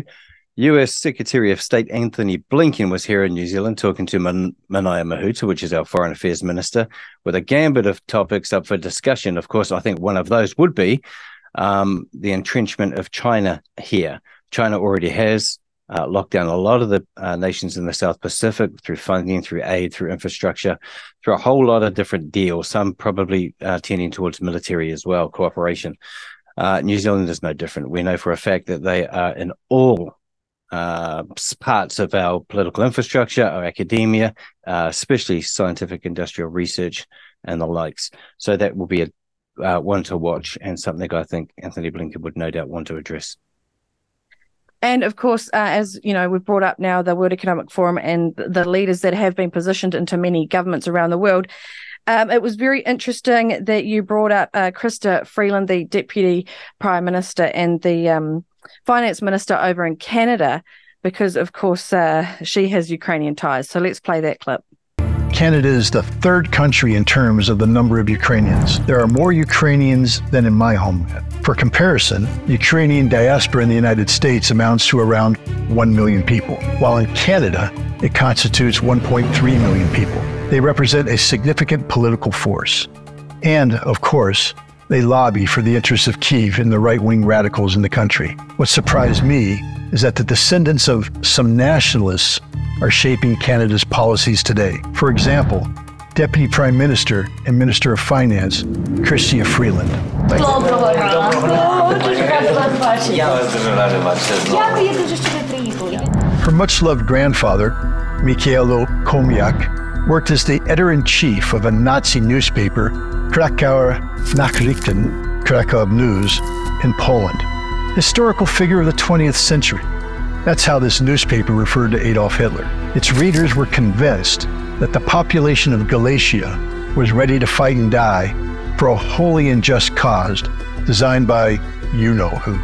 U S Secretary of State Anthony Blinken was here in New Zealand talking to Man- Manaia Mahuta, which is our Foreign Affairs Minister, with a gambit of topics up for discussion. Of course, I think one of those would be um, the entrenchment of China here. China already has Uh, locked down a lot of the uh, nations in the South Pacific through funding, through aid, through infrastructure, through a whole lot of different deals, some probably uh, tending towards military as well, cooperation. Uh, New Zealand is no different. We know for a fact that they are in all uh, parts of our political infrastructure, our academia, uh, especially scientific industrial research and the likes. So that will be a uh, one to watch and something I think Anthony Blinken would no doubt want to address. And, of course, uh, as you know, we've brought up now the World Economic Forum and the leaders that have been positioned into many governments around the world. Um, it was very interesting that you brought up uh, Krista Freeland, the Deputy Prime Minister and the um, Finance Minister over in Canada, because, of course, uh, she has Ukrainian ties. So let's play that clip. Canada is the third country in terms of the number of Ukrainians. There are more Ukrainians than in my homeland. For comparison, the Ukrainian diaspora in the United States amounts to around one million people, while in Canada, it constitutes one point three million people. They represent a significant political force. And, of course, they lobby for the interests of Kyiv and the right-wing radicals in the country. What surprised me is that the descendants of some nationalists are shaping Canada's policies today. For example, Deputy Prime Minister and Minister of Finance, Chrystia Freeland. Her much-loved grandfather, Mikhailo Komyak, worked as the editor-in-chief of a Nazi newspaper, Krakauer Nachrichten, Krakow News, in Poland. Historical figure of the twentieth century. That's how this newspaper referred to Adolf Hitler. Its readers were convinced that the population of Galicia was ready to fight and die for a holy and just cause designed by you-know-who.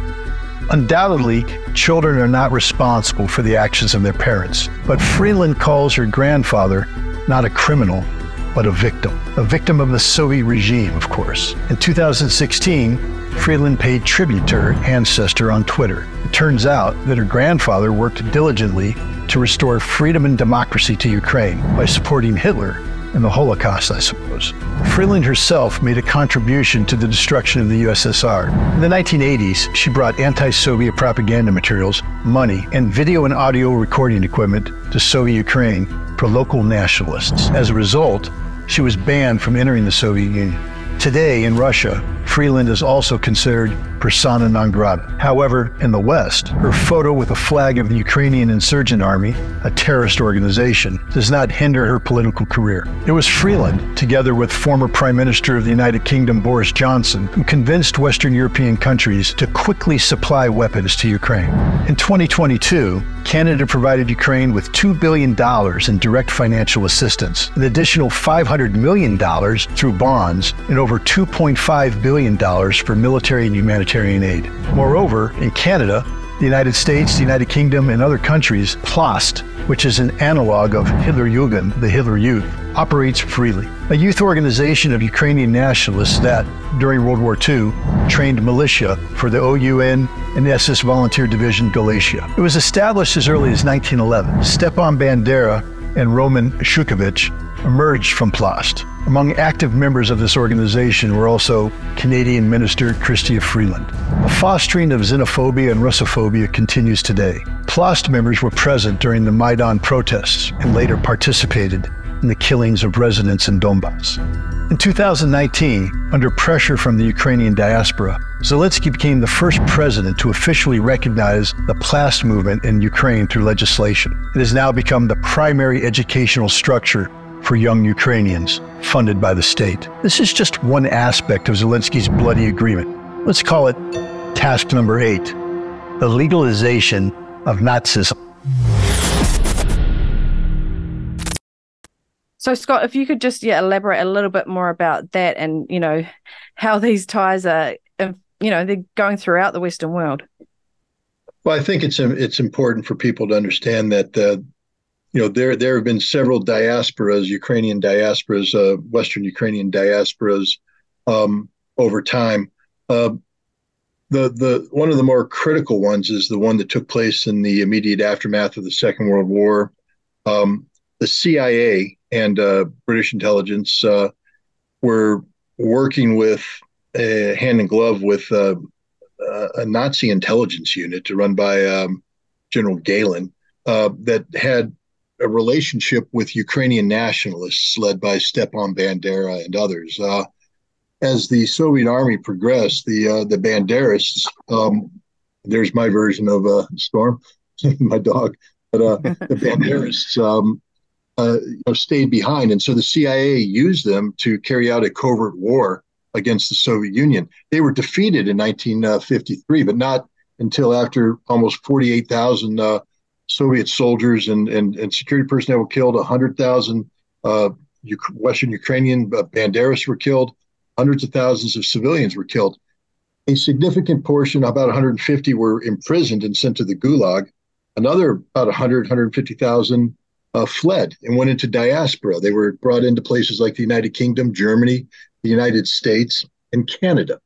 Undoubtedly, children are not responsible for the actions of their parents, but Freeland calls her grandfather not a criminal, but a victim. A victim of the Soviet regime, of course. In two thousand sixteen, Freeland paid tribute to her ancestor on Twitter. It turns out that her grandfather worked diligently to restore freedom and democracy to Ukraine by supporting Hitler and the Holocaust, I suppose. Freeland herself made a contribution to the destruction of the U S S R. In the nineteen eighties, she brought anti-Soviet propaganda materials, money, and video and audio recording equipment to Soviet Ukraine for local nationalists. As a result, she was banned from entering the Soviet Union. Today, in Russia, Freeland is also considered persona non grata. However, in the West, her photo with a flag of the Ukrainian Insurgent Army, a terrorist organization, does not hinder her political career. It was Freeland, together with former Prime Minister of the United Kingdom Boris Johnson, who convinced Western European countries to quickly supply weapons to Ukraine. In twenty twenty-two, Canada provided Ukraine with two billion dollars in direct financial assistance, an additional five hundred million dollars through bonds, and over two point five billion dollars for military and humanitarian aid. Moreover, in Canada, the United States, the United Kingdom, and other countries, PLOST, which is an analog of Hitlerjugend, the Hitler Youth, operates freely. A youth organization of Ukrainian nationalists that, during World War Two, trained militia for the O U N and the S S Volunteer Division Galicia. It was established as early as nineteen eleven. Stepan Bandera and Roman Shukovich emerged from PLOST. Among active members of this organization were also Canadian Minister Chrystia Freeland. The fostering of xenophobia and Russophobia continues today. PLOST members were present during the Maidan protests and later participated in the killings of residents in Donbass. In two thousand nineteen, under pressure from the Ukrainian diaspora, Zelensky became the first president to officially recognize the PLAST movement in Ukraine through legislation. It has now become the primary educational structure for young Ukrainians, funded by the state. This is just one aspect of Zelensky's bloody agreement. Let's call it task number eight, the legalization of Nazism. So, Scott, if you could just yeah, elaborate a little bit more about that and, you know, how these ties are, you know, they're going throughout the Western world. Well, I think it's it's important for people to understand that uh, You know, there there have been several diasporas, Ukrainian diasporas, uh, Western Ukrainian diasporas, um, over time. Uh, the the one of the more critical ones is the one that took place in the immediate aftermath of the Second World War. Um, the C I A and uh, British intelligence uh, were working with uh, hand in glove with uh, a Nazi intelligence unit run by um, General Galen uh, that had a relationship with Ukrainian nationalists led by Stepan Bandera and others. Uh, as the Soviet army progressed, the uh, the Banderists, um, there's my version of uh, Storm, my dog, but uh, the Banderists um, uh, you know, stayed behind. And so the C I A used them to carry out a covert war against the Soviet Union. They were defeated in nineteen fifty-three, but not until after almost forty-eight thousand uh, Soviet soldiers and, and, and security personnel were killed. one hundred thousand uh, U- Western Ukrainian uh, Banderists were killed. Hundreds of thousands of civilians were killed. A significant portion, about one hundred fifty, were imprisoned and sent to the Gulag. Another about one hundred, one hundred fifty thousand uh, fled and went into diaspora. They were brought into places like the United Kingdom, Germany, the United States, and Canada.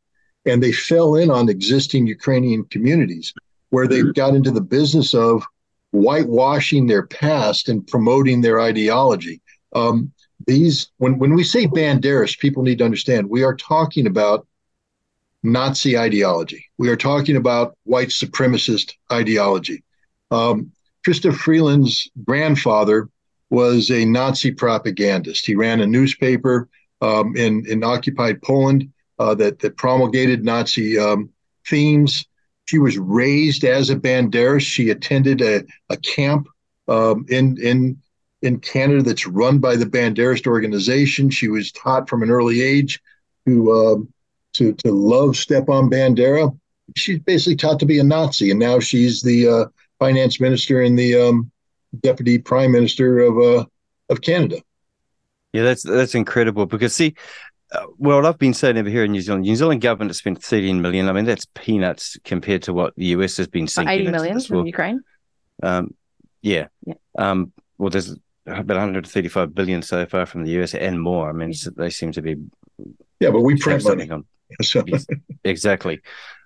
and they fell in on existing Ukrainian communities where they got into the business of whitewashing their past and promoting their ideology. Um, these, when, when we say Banderas, people need to understand we are talking about Nazi ideology. We are talking about white supremacist ideology. Um, Trista Freeland's grandfather was a Nazi propagandist. He ran a newspaper um, in, in occupied Poland uh, that, that promulgated Nazi um, themes. She was raised as a Banderas. She attended a, a camp um, in, in, in Canada that's run by the Banderas organization. She was taught from an early age to um, to, to love Stepan Bandera. She's basically taught to be a Nazi, and now she's the uh, finance minister and the um, deputy prime minister of uh, of Canada. Yeah, that's that's incredible because, see, uh, well, I've been saying over here in New Zealand, New Zealand government has spent thirteen million dollars. I mean, that's peanuts compared to what the U S has been sinking. eighty million dollars from Ukraine? Um, yeah. yeah. Um, well, there's about one hundred thirty-five billion dollars so far from the U S and more. I mean, they seem to be... Yeah, but we print money. On. Yes, exactly.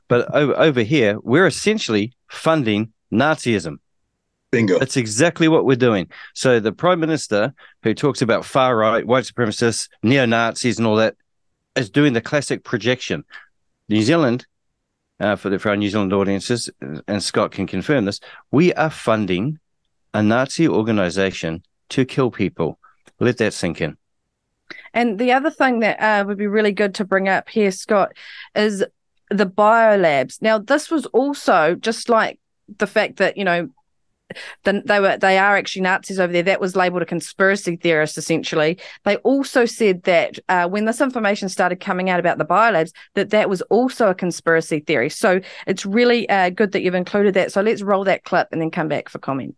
But over, over here, we're essentially funding Nazism. Bingo. That's exactly what we're doing. So the Prime Minister, who talks about far-right, white supremacists, neo-Nazis and all that, is doing the classic projection. New Zealand, uh, for, the, for our New Zealand audiences, and Scott can confirm this, we are funding a Nazi organisation to kill people. Let that sink in. And the other thing that uh, would be really good to bring up here, Scott, is the biolabs. Now, this was also just like the fact that, you know, The, they were they are actually Nazis over there. That was labelled a conspiracy theorist, essentially. They also said that uh, when this information started coming out about the biolabs, that that was also a conspiracy theory. So it's really uh, good that you've included that. So let's roll that clip and then come back for comment.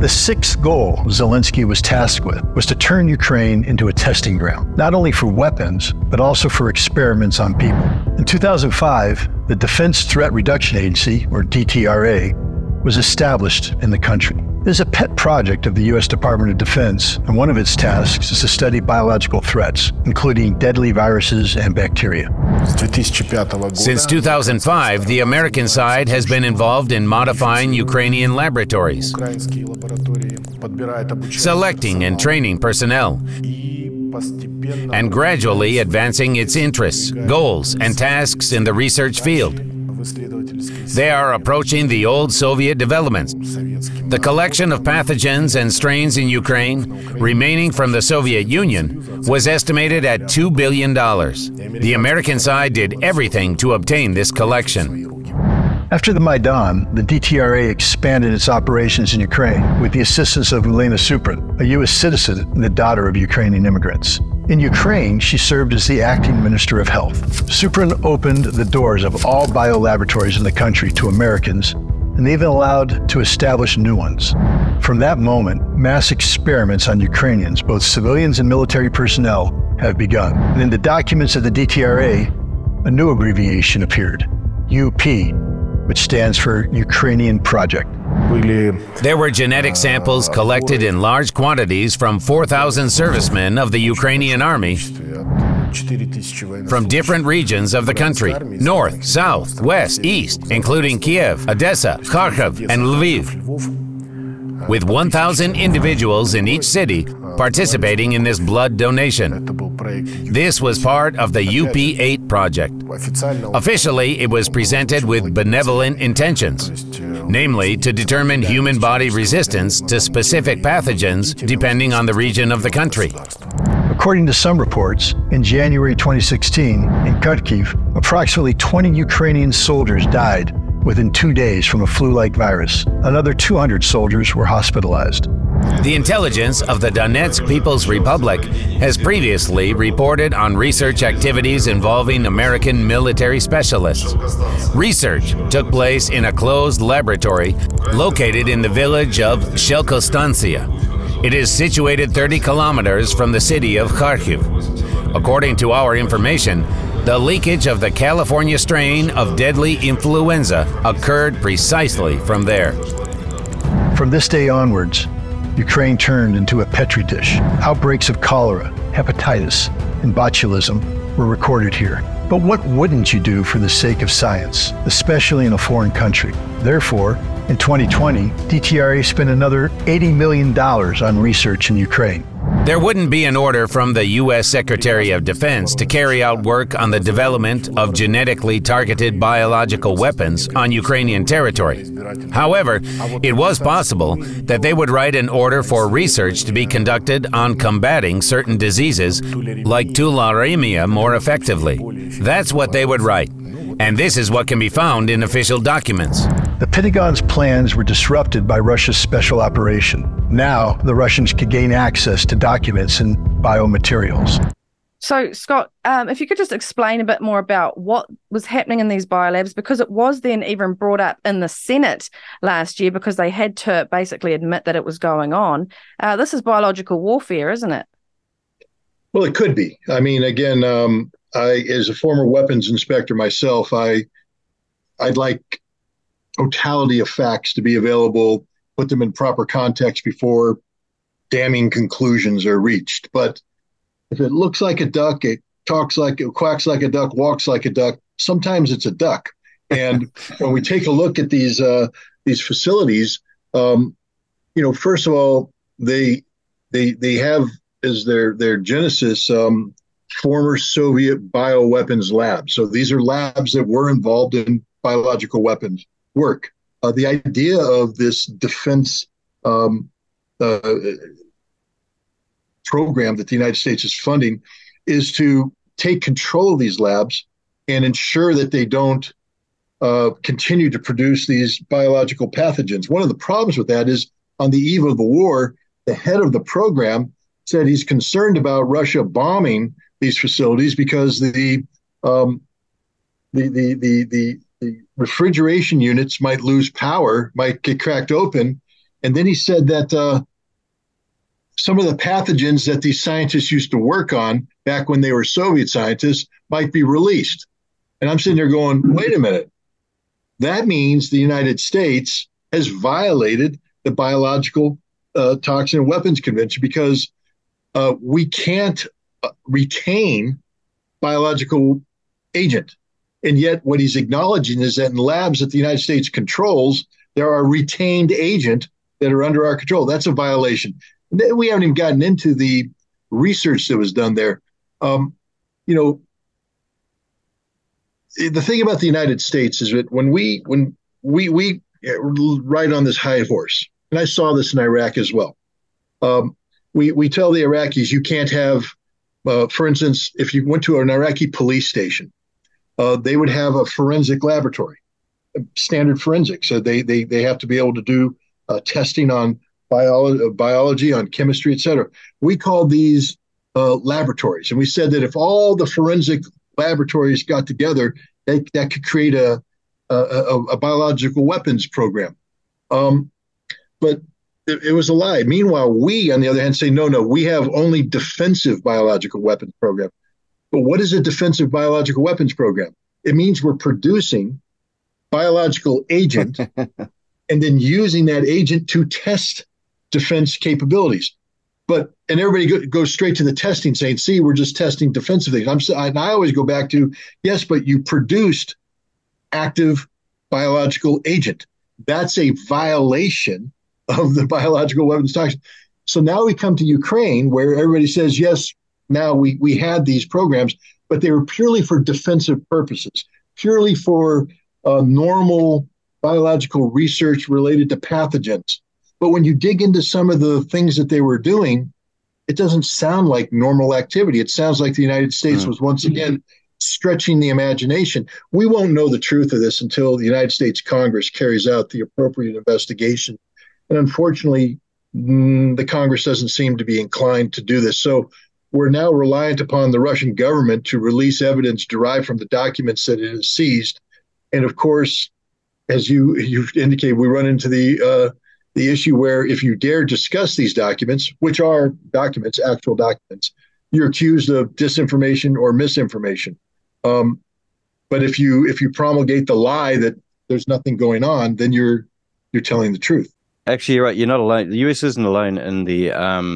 The sixth goal Zelensky was tasked with was to turn Ukraine into a testing ground, not only for weapons, but also for experiments on people. In two thousand five, the Defense Threat Reduction Agency, or D T R A, was established in the country. This is a pet project of the U S Department of Defense, and one of its tasks is to study biological threats, including deadly viruses and bacteria. Since two thousand five, the American side has been involved in modifying Ukrainian laboratories, selecting and training personnel, and gradually advancing its interests, goals, and tasks in the research field. They are approaching the old Soviet developments. The collection of pathogens and strains in Ukraine remaining from the Soviet Union was estimated at two billion dollars. The American side did everything to obtain this collection. After the Maidan, the D T R A expanded its operations in Ukraine with the assistance of Elena Suprin, a U S citizen and the daughter of Ukrainian immigrants. In Ukraine, she served as the acting minister of health. Suprin opened the doors of all biolaboratories in the country to Americans, and they even allowed to establish new ones. From that moment, mass experiments on Ukrainians, both civilians and military personnel, have begun. And in the documents of the D T R A, a new abbreviation appeared, U P, which stands for Ukrainian Project. There were genetic samples collected in large quantities from four thousand servicemen of the Ukrainian army from different regions of the country, north, south, west, east, including Kiev, Odessa, Kharkiv, and Lviv, with one thousand individuals in each city participating in this blood donation. This was part of the U P eight project. Officially, it was presented with benevolent intentions, namely to determine human body resistance to specific pathogens depending on the region of the country. According to some reports, in January twenty sixteen, in Kharkiv, approximately twenty Ukrainian soldiers died within two days from a flu-like virus. Another two hundred soldiers were hospitalized. The intelligence of the Donetsk People's Republic has previously reported on research activities involving American military specialists. Research took place in a closed laboratory located in the village of Shelkostansia. It is situated thirty kilometers from the city of Kharkiv. According to our information, the leakage of the California strain of deadly influenza occurred precisely from there. From this day onwards, Ukraine turned into a petri dish. Outbreaks of cholera, hepatitis, and botulism were recorded here. But what wouldn't you do for the sake of science, especially in a foreign country? Therefore, in twenty twenty, D T R A spent another eighty million dollars on research in Ukraine. There wouldn't be an order from the U S Secretary of Defense to carry out work on the development of genetically targeted biological weapons on Ukrainian territory. However, it was possible that they would write an order for research to be conducted on combating certain diseases like tularemia more effectively. That's what they would write. And this is what can be found in official documents. The Pentagon's plans were disrupted by Russia's special operation. Now, the Russians could gain access to documents and biomaterials. So, Scott, um, if you could just explain a bit more about what was happening in these biolabs, because it was then even brought up in the Senate last year because they had to basically admit that it was going on. Uh, this is biological warfare, isn't it? Well, it could be. I mean, again, um, I, as a former weapons inspector myself, I, I'd like totality of facts to be available, put them in proper context before damning conclusions are reached. But if it looks like a duck, it talks like, it quacks like a duck, walks like a duck, sometimes it's a duck. And when we take a look at these uh, these facilities, um, you know, first of all, they they they have as their their genesis um, former Soviet bioweapons labs. So these are labs that were involved in biological weapons work. Uh, the idea of this defense um, uh, program that the United States is funding is to take control of these labs and ensure that they don't uh, continue to produce these biological pathogens. One of the problems with that is on the eve of the war, the head of the program said he's concerned about Russia bombing these facilities because the um, the the the, the the refrigeration units might lose power, might get cracked open. And then he said that uh, some of the pathogens that these scientists used to work on back when they were Soviet scientists might be released. And I'm sitting there going, wait a minute. That means the United States has violated the Biological uh, Toxin and Weapons Convention because uh, we can't retain biological agent. And yet what he's acknowledging is that in labs that the United States controls, there are retained agent that are under our control. That's a violation. We haven't even gotten into the research that was done there. Um, you know, the thing about the United States is that when we when we we ride on this high horse, and I saw this in Iraq as well, um, we, we tell the Iraqis you can't have, uh, for instance, if you went to an Iraqi police station, Uh, they would have a forensic laboratory, standard forensics. So they they they have to be able to do uh, testing on bio- biology, on chemistry, et cetera. We called these uh, laboratories. And we said that if all the forensic laboratories got together, they, that could create a, a, a, a biological weapons program. Um, but it, it was a lie. Meanwhile, we, on the other hand, say, no, no, we have only defensive biological weapons program. But what is a defensive biological weapons program? It means we're producing biological agent and then using that agent to test defense capabilities. But and everybody go, goes straight to the testing saying, see, we're just testing defensive things. I'm, I, and I always go back to, yes, but you produced active biological agent. That's a violation of the biological weapons doctrine. So now we come to Ukraine where everybody says, yes, Now we we had these programs, but they were purely for defensive purposes, purely for uh, normal biological research related to pathogens. But when you dig into some of the things that they were doing, it doesn't sound like normal activity. It sounds like the United States mm-hmm. was once again stretching the imagination. We won't know the truth of this until the United States Congress carries out the appropriate investigation. And unfortunately, mm, the Congress doesn't seem to be inclined to do this. So we're now reliant upon the Russian government to release evidence derived from the documents that it has seized. And of course, as you you indicated, we run into the uh, the issue where if you dare discuss these documents, which are documents, actual documents, you're accused of disinformation or misinformation. Um, but if you if you promulgate the lie that there's nothing going on, then you're you're telling the truth. Actually, you're right. You're not alone. The U S isn't alone in the um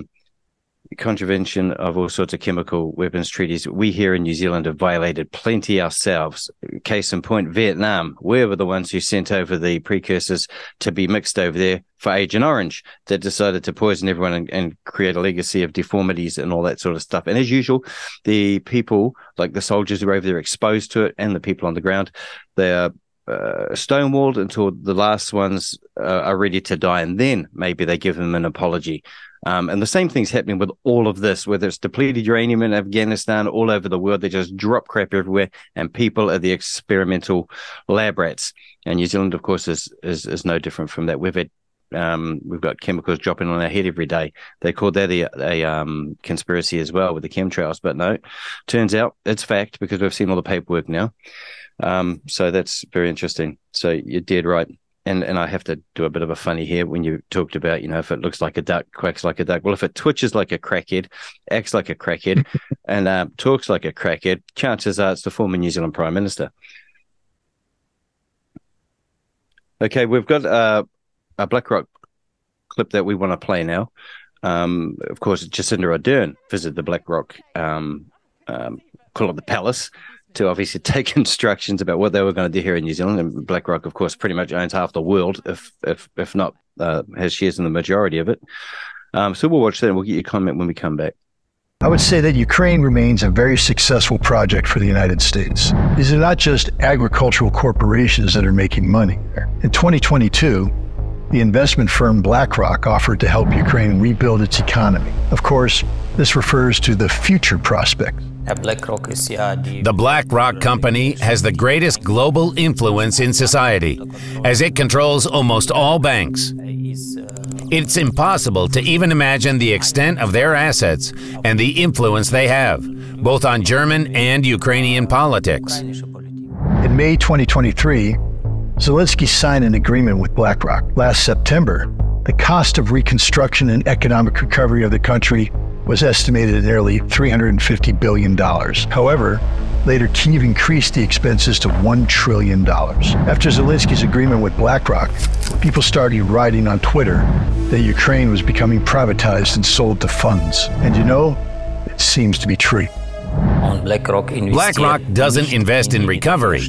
contravention of all sorts of chemical weapons treaties. We here in New Zealand have violated plenty ourselves. Case in point, Vietnam. We were the ones who sent over the precursors to be mixed over there for Agent Orange that decided to poison everyone and, and create a legacy of deformities and all that sort of stuff. And as usual, the people, like the soldiers who are over there exposed to it and the people on the ground, they are Uh, stonewalled until the last ones uh, are ready to die, and then maybe they give them an apology. Um, and the same thing's happening with all of this, whether it's depleted uranium in Afghanistan, all over the world. They just drop crap everywhere, and people are the experimental lab rats. And New Zealand, of course, is is, is no different from that. We've had um, we've got chemicals dropping on our head every day. They called that a, a um, conspiracy as well with the chemtrails, but no, turns out it's fact because we've seen all the paperwork now. Um, so that's very interesting. So you're dead right. And and I have to do a bit of a funny here when you talked about, you know, if it looks like a duck, quacks like a duck. Well, if it twitches like a crackhead, acts like a crackhead, and um, talks like a crackhead, chances are it's the former New Zealand Prime Minister. Okay, we've got uh, a BlackRock clip that we want to play now. Um, of course, Jacinda Ardern visited the BlackRock, um, um, call it the palace, to obviously take instructions about what they were going to do here in New Zealand. And BlackRock, of course, pretty much owns half the world, if if if not uh, has shares in the majority of it. Um, so we'll watch that and we'll get your comment when we come back. I would say that Ukraine remains a very successful project for the United States. These are not just agricultural corporations that are making money. In twenty twenty-two, the investment firm BlackRock offered to help Ukraine rebuild its economy. Of course, this refers to the future prospects. The BlackRock company has the greatest global influence in society, as it controls almost all banks. It's impossible to even imagine the extent of their assets and the influence they have, both on German and Ukrainian politics. In May twenty twenty-three, Zelensky signed an agreement with BlackRock. Last September, the cost of reconstruction and economic recovery of the country was estimated at nearly three hundred fifty billion dollars. However, later Kyiv increased the expenses to one trillion dollars. After Zelensky's agreement with BlackRock, people started writing on Twitter that Ukraine was becoming privatized and sold to funds. And you know, it seems to be true. BlackRock doesn't invest in recovery.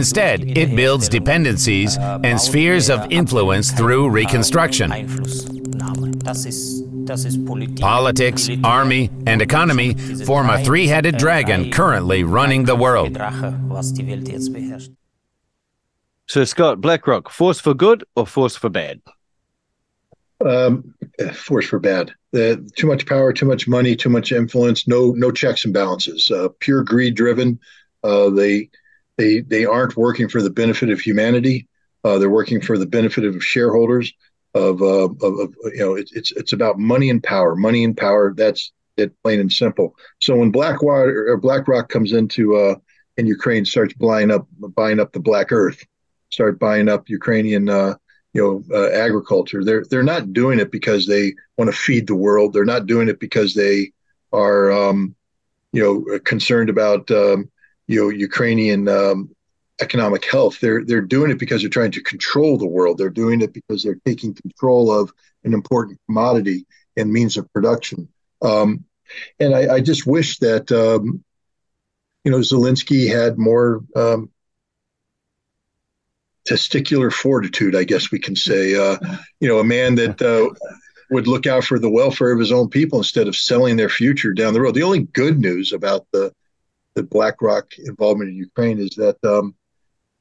Instead, it builds dependencies and spheres of influence through reconstruction. Politics, army, and economy form a three-headed dragon currently running the world. So, Scott, BlackRock, force for good or force for bad? Um, force for bad. Uh, too much power, too much money, too much influence. No, no checks and balances. Uh, pure greed-driven. Uh, they, they, they aren't working for the benefit of humanity. Uh, they're working for the benefit of shareholders. Of, uh, of, of you know, it, it's it's about money and power, money and power. That's it, plain and simple. So when Blackwater or BlackRock comes into uh, in Ukraine, starts buying up buying up the Black Earth, start buying up Ukrainian uh, you know uh, agriculture. They're they're not doing it because they want to feed the world. They're not doing it because they are um, you know concerned about um, you know Ukrainian. Um, economic health. They're they're doing it because they're trying to control the world. They're doing it because they're taking control of an important commodity and means of production. Um, and I, I just wish that, um, you know, Zelensky had more um, testicular fortitude, I guess we can say, uh, you know, a man that uh, would look out for the welfare of his own people instead of selling their future down the road. The only good news about the, the BlackRock involvement in Ukraine is that um,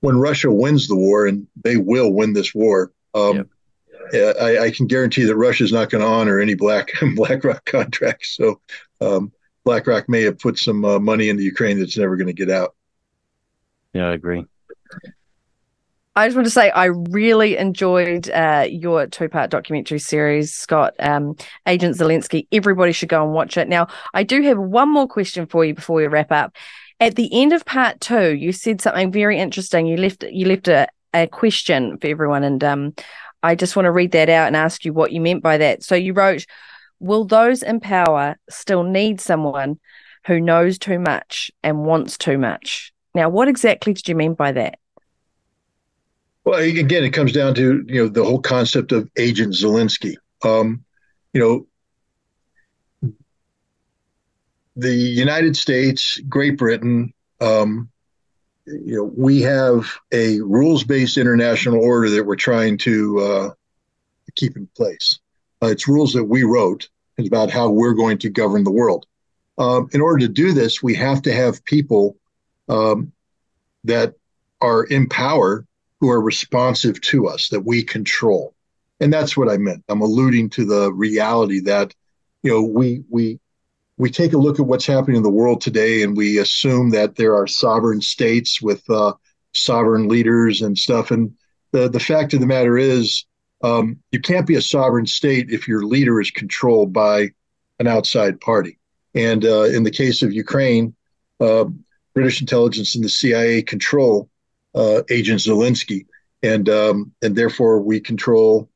when Russia wins the war, and they will win this war, um, yep. I, I can guarantee that Russia is not going to honor any Black BlackRock contracts. So um, BlackRock may have put some uh, money into Ukraine that's never going to get out. Yeah, I agree. I just want to say I really enjoyed uh, your two-part documentary series, Scott, um, Agent Zelensky. Everybody should go and watch it. Now, I do have one more question for you before we wrap up. At the end of part two, you said something very interesting. You left you left a, a question for everyone, and um, I just want to read that out and ask you what you meant by that. So you wrote, will those in power still need someone who knows too much and wants too much? Now, what exactly did you mean by that? Well, again, it comes down to, you know, the whole concept of Agent Zelensky. Um, you know, the United States, Great Britain, um, you know, we have a rules-based international order that we're trying to uh, keep in place. Uh, it's rules that we wrote about how we're going to govern the world. Um, in order to do this, we have to have people um, that are in power who are responsive to us, that we control. And that's what I meant. I'm alluding to the reality that, you know, we we we take a look at what's happening in the world today, and we assume that there are sovereign states with uh, sovereign leaders and stuff. And the, the fact of the matter is, um, you can't be a sovereign state if your leader is controlled by an outside party. And uh, in the case of Ukraine, uh, British intelligence and the C I A control uh, Agent Zelensky, and um, and therefore we control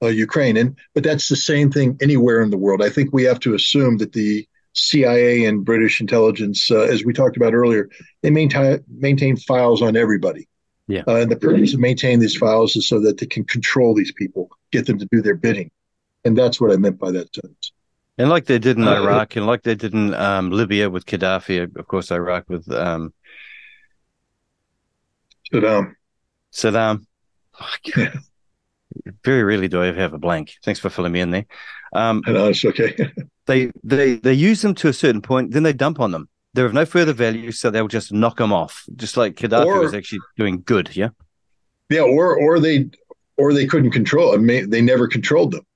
uh, Ukraine. And but that's the same thing anywhere in the world. I think we have to assume that the C I A and British intelligence, uh, as we talked about earlier, they maintain maintain files on everybody. Yeah. Uh, and the purpose of maintaining these files is so that they can control these people, get them to do their bidding, and that's what I meant by that sentence. And like they did in Iraq, and like they did in um, Libya with Gaddafi, of course, Iraq with um, Saddam. Saddam. Oh, very rarely do I ever have a blank. Thanks for filling me in there. Um, no, it's okay. they, they they use them to a certain point, then they dump on them. They're of no further value, so they'll just knock them off, just like Gaddafi or, was actually doing good, yeah? Yeah, or or they or they couldn't control it. They never controlled them.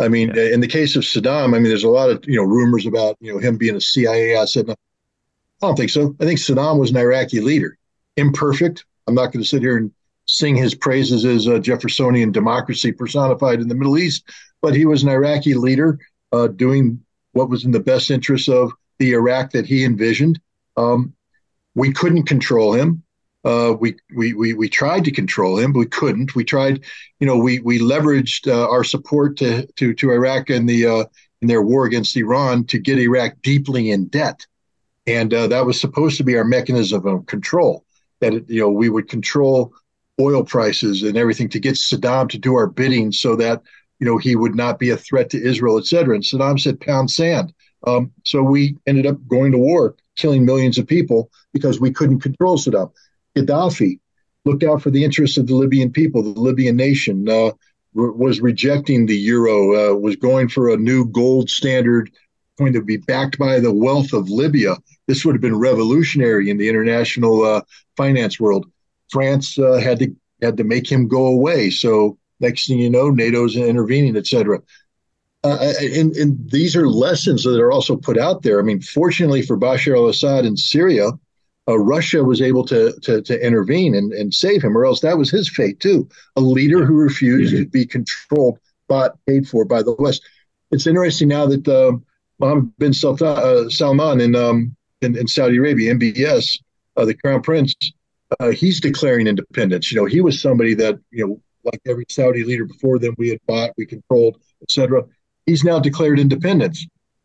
I mean, yeah. In the case of Saddam, I mean, there's a lot of, you know, rumors about, you know, him being a C I A asset. No, I don't think so. I think Saddam was an Iraqi leader. Imperfect. I'm not going to sit here and sing his praises as a Jeffersonian democracy personified in the Middle East, but he was an Iraqi leader uh, doing what was in the best interests of the Iraq that he envisioned. Um, we couldn't control him. Uh, we, we we we tried to control him, but we couldn't. We tried, you know, we we leveraged uh, our support to to to Iraq and the uh, in their war against Iran to get Iraq deeply in debt, and uh, that was supposed to be our mechanism of control. That it, you know, we would control oil prices and everything to get Saddam to do our bidding, so that, you know, he would not be a threat to Israel, et cetera. And Saddam said, "Pound sand." Um, so we ended up going to war, killing millions of people because we couldn't control Saddam. Gaddafi looked out for the interests of the Libyan people, the Libyan nation, uh, re- was rejecting the euro, uh, was going for a new gold standard, going to be backed by the wealth of Libya. This would have been revolutionary in the international uh, finance world. France uh, had to had to make him go away. So next thing you know, NATO's intervening, et cetera. Uh, and, and these are lessons that are also put out there. I mean, fortunately for Bashar al-Assad in Syria, Uh, Russia was able to to, to intervene and, and save him, or else that was his fate too. A leader who refused mm-hmm. to be controlled, bought, paid for by the West. It's interesting now that uh, Mohammed bin Salman in, um, in in Saudi Arabia, M B S, uh, the Crown Prince, uh, he's declaring independence. You know, he was somebody that, you know, like every Saudi leader before them, we had bought, we controlled, et cetera. He's now declared independence.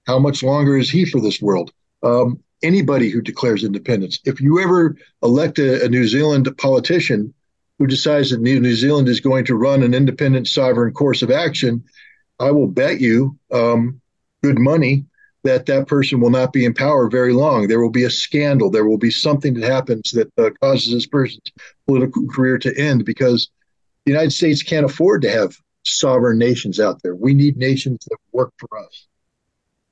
How much longer is he for this world? Um, Anybody who declares independence. If you ever elect a, a New Zealand politician who decides that New, New Zealand is going to run an independent, sovereign course of action, I will bet you um, good money that that person will not be in power very long. There will be a scandal. There will be something that happens that uh, causes this person's political career to end, because the United States can't afford to have sovereign nations out there. We need nations that work for us.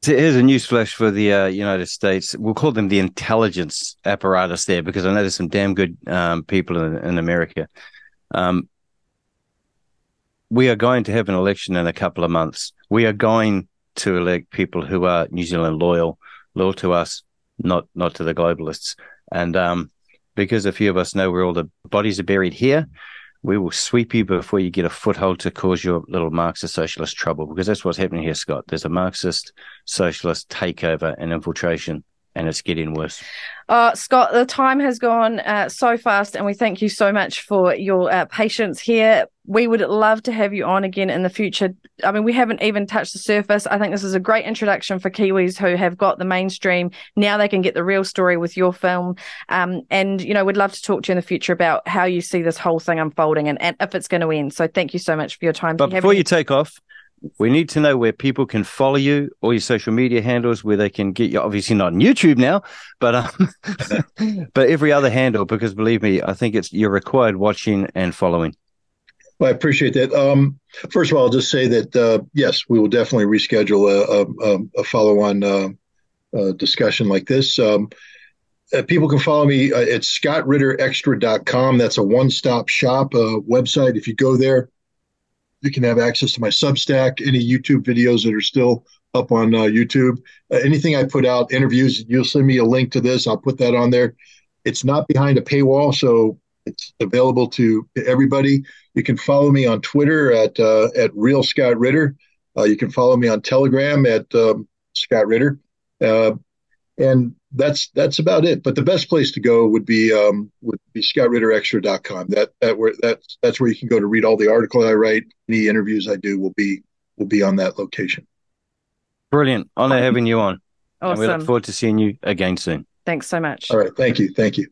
Here's a newsflash for the uh, United States. We'll call them the intelligence apparatus there, because I know there's some damn good um, people in, in America. Um, we are going to have an election in a couple of months. We are going to elect people who are New Zealand loyal, loyal to us, not not to the globalists. And um, because a few of us know where all the bodies are buried here, we will sweep you before you get a foothold to cause your little Marxist socialist trouble, because that's what's happening here, Scott. There's a Marxist socialist takeover and infiltration, and it's getting worse. Uh, Scott, the time has gone uh, so fast, and we thank you so much for your uh, patience here. We would love to have you on again in the future. I mean, we haven't even touched the surface. I think this is a great introduction for Kiwis who have got the mainstream. Now they can get the real story with your film. Um, and, you know, we'd love to talk to you in the future about how you see this whole thing unfolding and, and if it's going to end. So thank you so much for your time. But before you take off, we need to know where people can follow you, all your social media handles, where they can get you. Obviously not on YouTube now, but um, but every other handle, because believe me, I think it's you're required watching and following. Well, I appreciate that. Um, first of all, I'll just say that, uh, yes, we will definitely reschedule a, a, a follow-on uh, uh, discussion like this. Um, uh, people can follow me uh, at scott ritter extra dot com. That's a one-stop shop uh, website. If you go there, you can have access to my Substack, any YouTube videos that are still up on uh, YouTube. Uh, anything I put out, interviews, you'll send me a link to this. I'll put that on there. It's not behind a paywall, so it's available to everybody. You can follow me on Twitter at uh, at Real Scott Ritter. Uh, you can follow me on Telegram at um, Scott Ritter. Uh, and that's that's about it. But the best place to go would be um, would be scott ritter extra dot com. That that where that's that's where you can go to read all the articles I write. Any interviews I do will be will be on that location. Brilliant. Honor having you on. Awesome. And we look forward to seeing you again soon. Thanks so much. All right. Thank you. Thank you.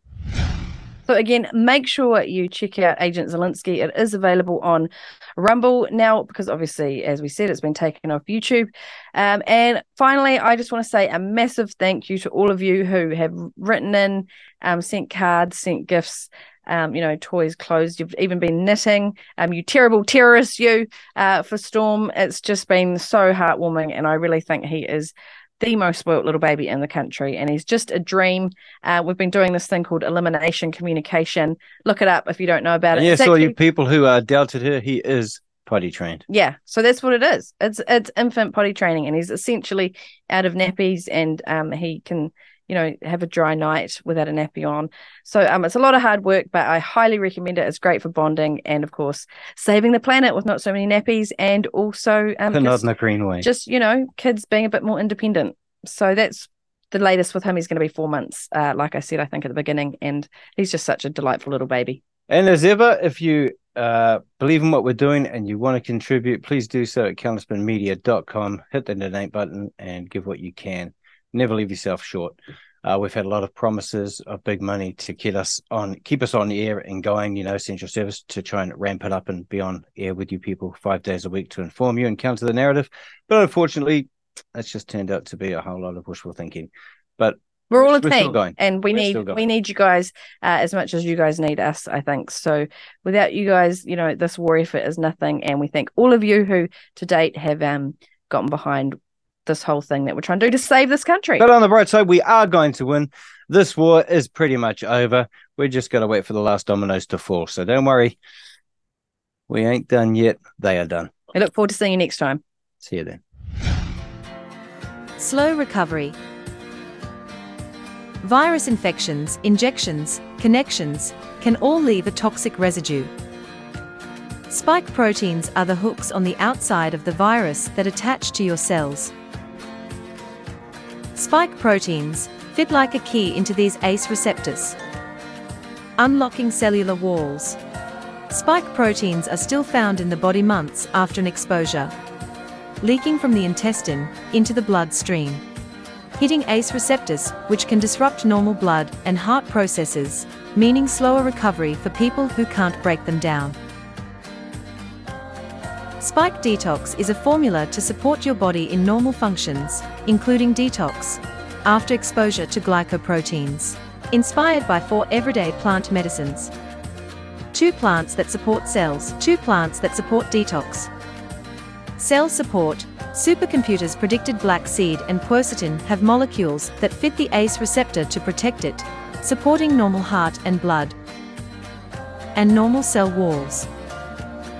So again, make sure you check out Agent Zelensky. It is available on Rumble now because obviously, as we said, it's been taken off YouTube. Um, and finally, I just want to say a massive thank you to all of you who have written in, um, sent cards, sent gifts, um, you know, toys, clothes. You've even been knitting. Um, you terrible terrorist, you, uh, for Storm. It's just been so heartwarming, and I really think he is the most spoilt little baby in the country, and he's just a dream. Uh, we've been doing this thing called elimination communication. Look it up if you don't know about it. Yes, all you people who uh, doubted her, he is potty trained. Yeah, so that's what it is. It's it's infant potty training, and he's essentially out of nappies, and um, he can, you know, have a dry night without a nappy on. So um, it's a lot of hard work, but I highly recommend it. It's great for bonding and, of course, saving the planet with not so many nappies, and also um, not in the green way. Just, you know, kids being a bit more independent. So that's the latest with him. He's going to be four months, uh, like I said, I think at the beginning, and he's just such a delightful little baby. And as ever, if you uh, believe in what we're doing and you want to contribute, please do so at counterspin media dot com. Hit the donate button and give what you can. Never leave yourself short. Uh, we've had a lot of promises of big money to get us on, keep us on air and going, you know, essential service to try and ramp it up and be on air with you people five days a week to inform you and counter the narrative. But unfortunately, that's just turned out to be a whole lot of wishful thinking. But we're all a we're team, going. and we we're need we need you guys uh, as much as you guys need us, I think. So without you guys, you know, this war effort is nothing. And we thank all of you who to date have um gotten behind this whole thing that we're trying to do to save this country. But on the bright side, we are going to win. This war is pretty much over. We're just going to wait for the last dominoes to fall. So don't worry. We ain't done yet. They are done. I look forward to seeing you next time. See you then. Slow recovery. Virus infections, injections, connections can all leave a toxic residue. Spike proteins are the hooks on the outside of the virus that attach to your cells. Spike proteins fit like a key into these A C E receptors, unlocking cellular walls. Spike proteins are still found in the body months after an exposure, leaking from the intestine into the bloodstream, hitting A C E receptors, which can disrupt normal blood and heart processes, meaning slower recovery for people who can't break them down. Spike Detox is a formula to support your body in normal functions, including detox, after exposure to glycoproteins. Inspired by four everyday plant medicines. Two plants that support cells, two plants that support detox. Cell support, supercomputers predicted black seed and quercetin have molecules that fit the A C E receptor to protect it, supporting normal heart and blood, and normal cell walls.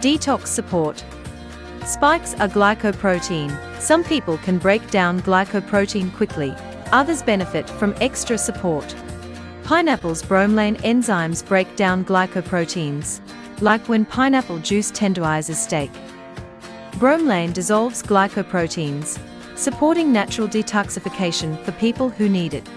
Detox support. Spikes are glycoprotein. Some people can break down glycoprotein quickly. Others benefit from extra support. Pineapple's bromelain enzymes break down glycoproteins, like when pineapple juice tenderizes steak. Bromelain dissolves glycoproteins, supporting natural detoxification for people who need it.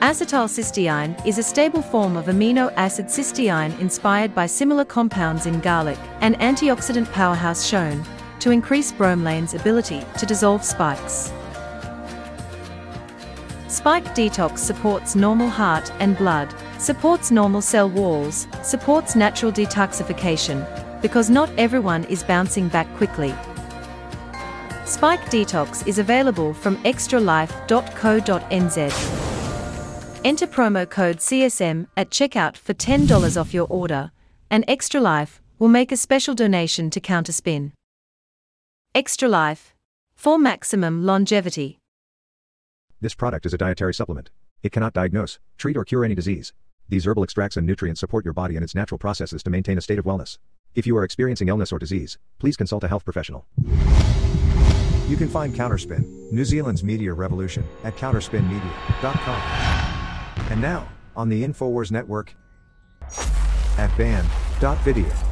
Acetylcysteine is a stable form of amino acid cysteine inspired by similar compounds in garlic, an antioxidant powerhouse shown to increase bromelain's ability to dissolve spikes. Spike Detox supports normal heart and blood, supports normal cell walls, supports natural detoxification, because not everyone is bouncing back quickly. Spike Detox is available from extra life dot co dot n z. Enter promo code C S M at checkout for ten dollars off your order, and Extra Life will make a special donation to Counterspin. Extra Life, for maximum longevity. This product is a dietary supplement. It cannot diagnose, treat or cure any disease. These herbal extracts and nutrients support your body and its natural processes to maintain a state of wellness. If you are experiencing illness or disease, please consult a health professional. You can find Counterspin, New Zealand's media revolution, at counterspin media dot com. And now, on the InfoWars Network, at band dot video.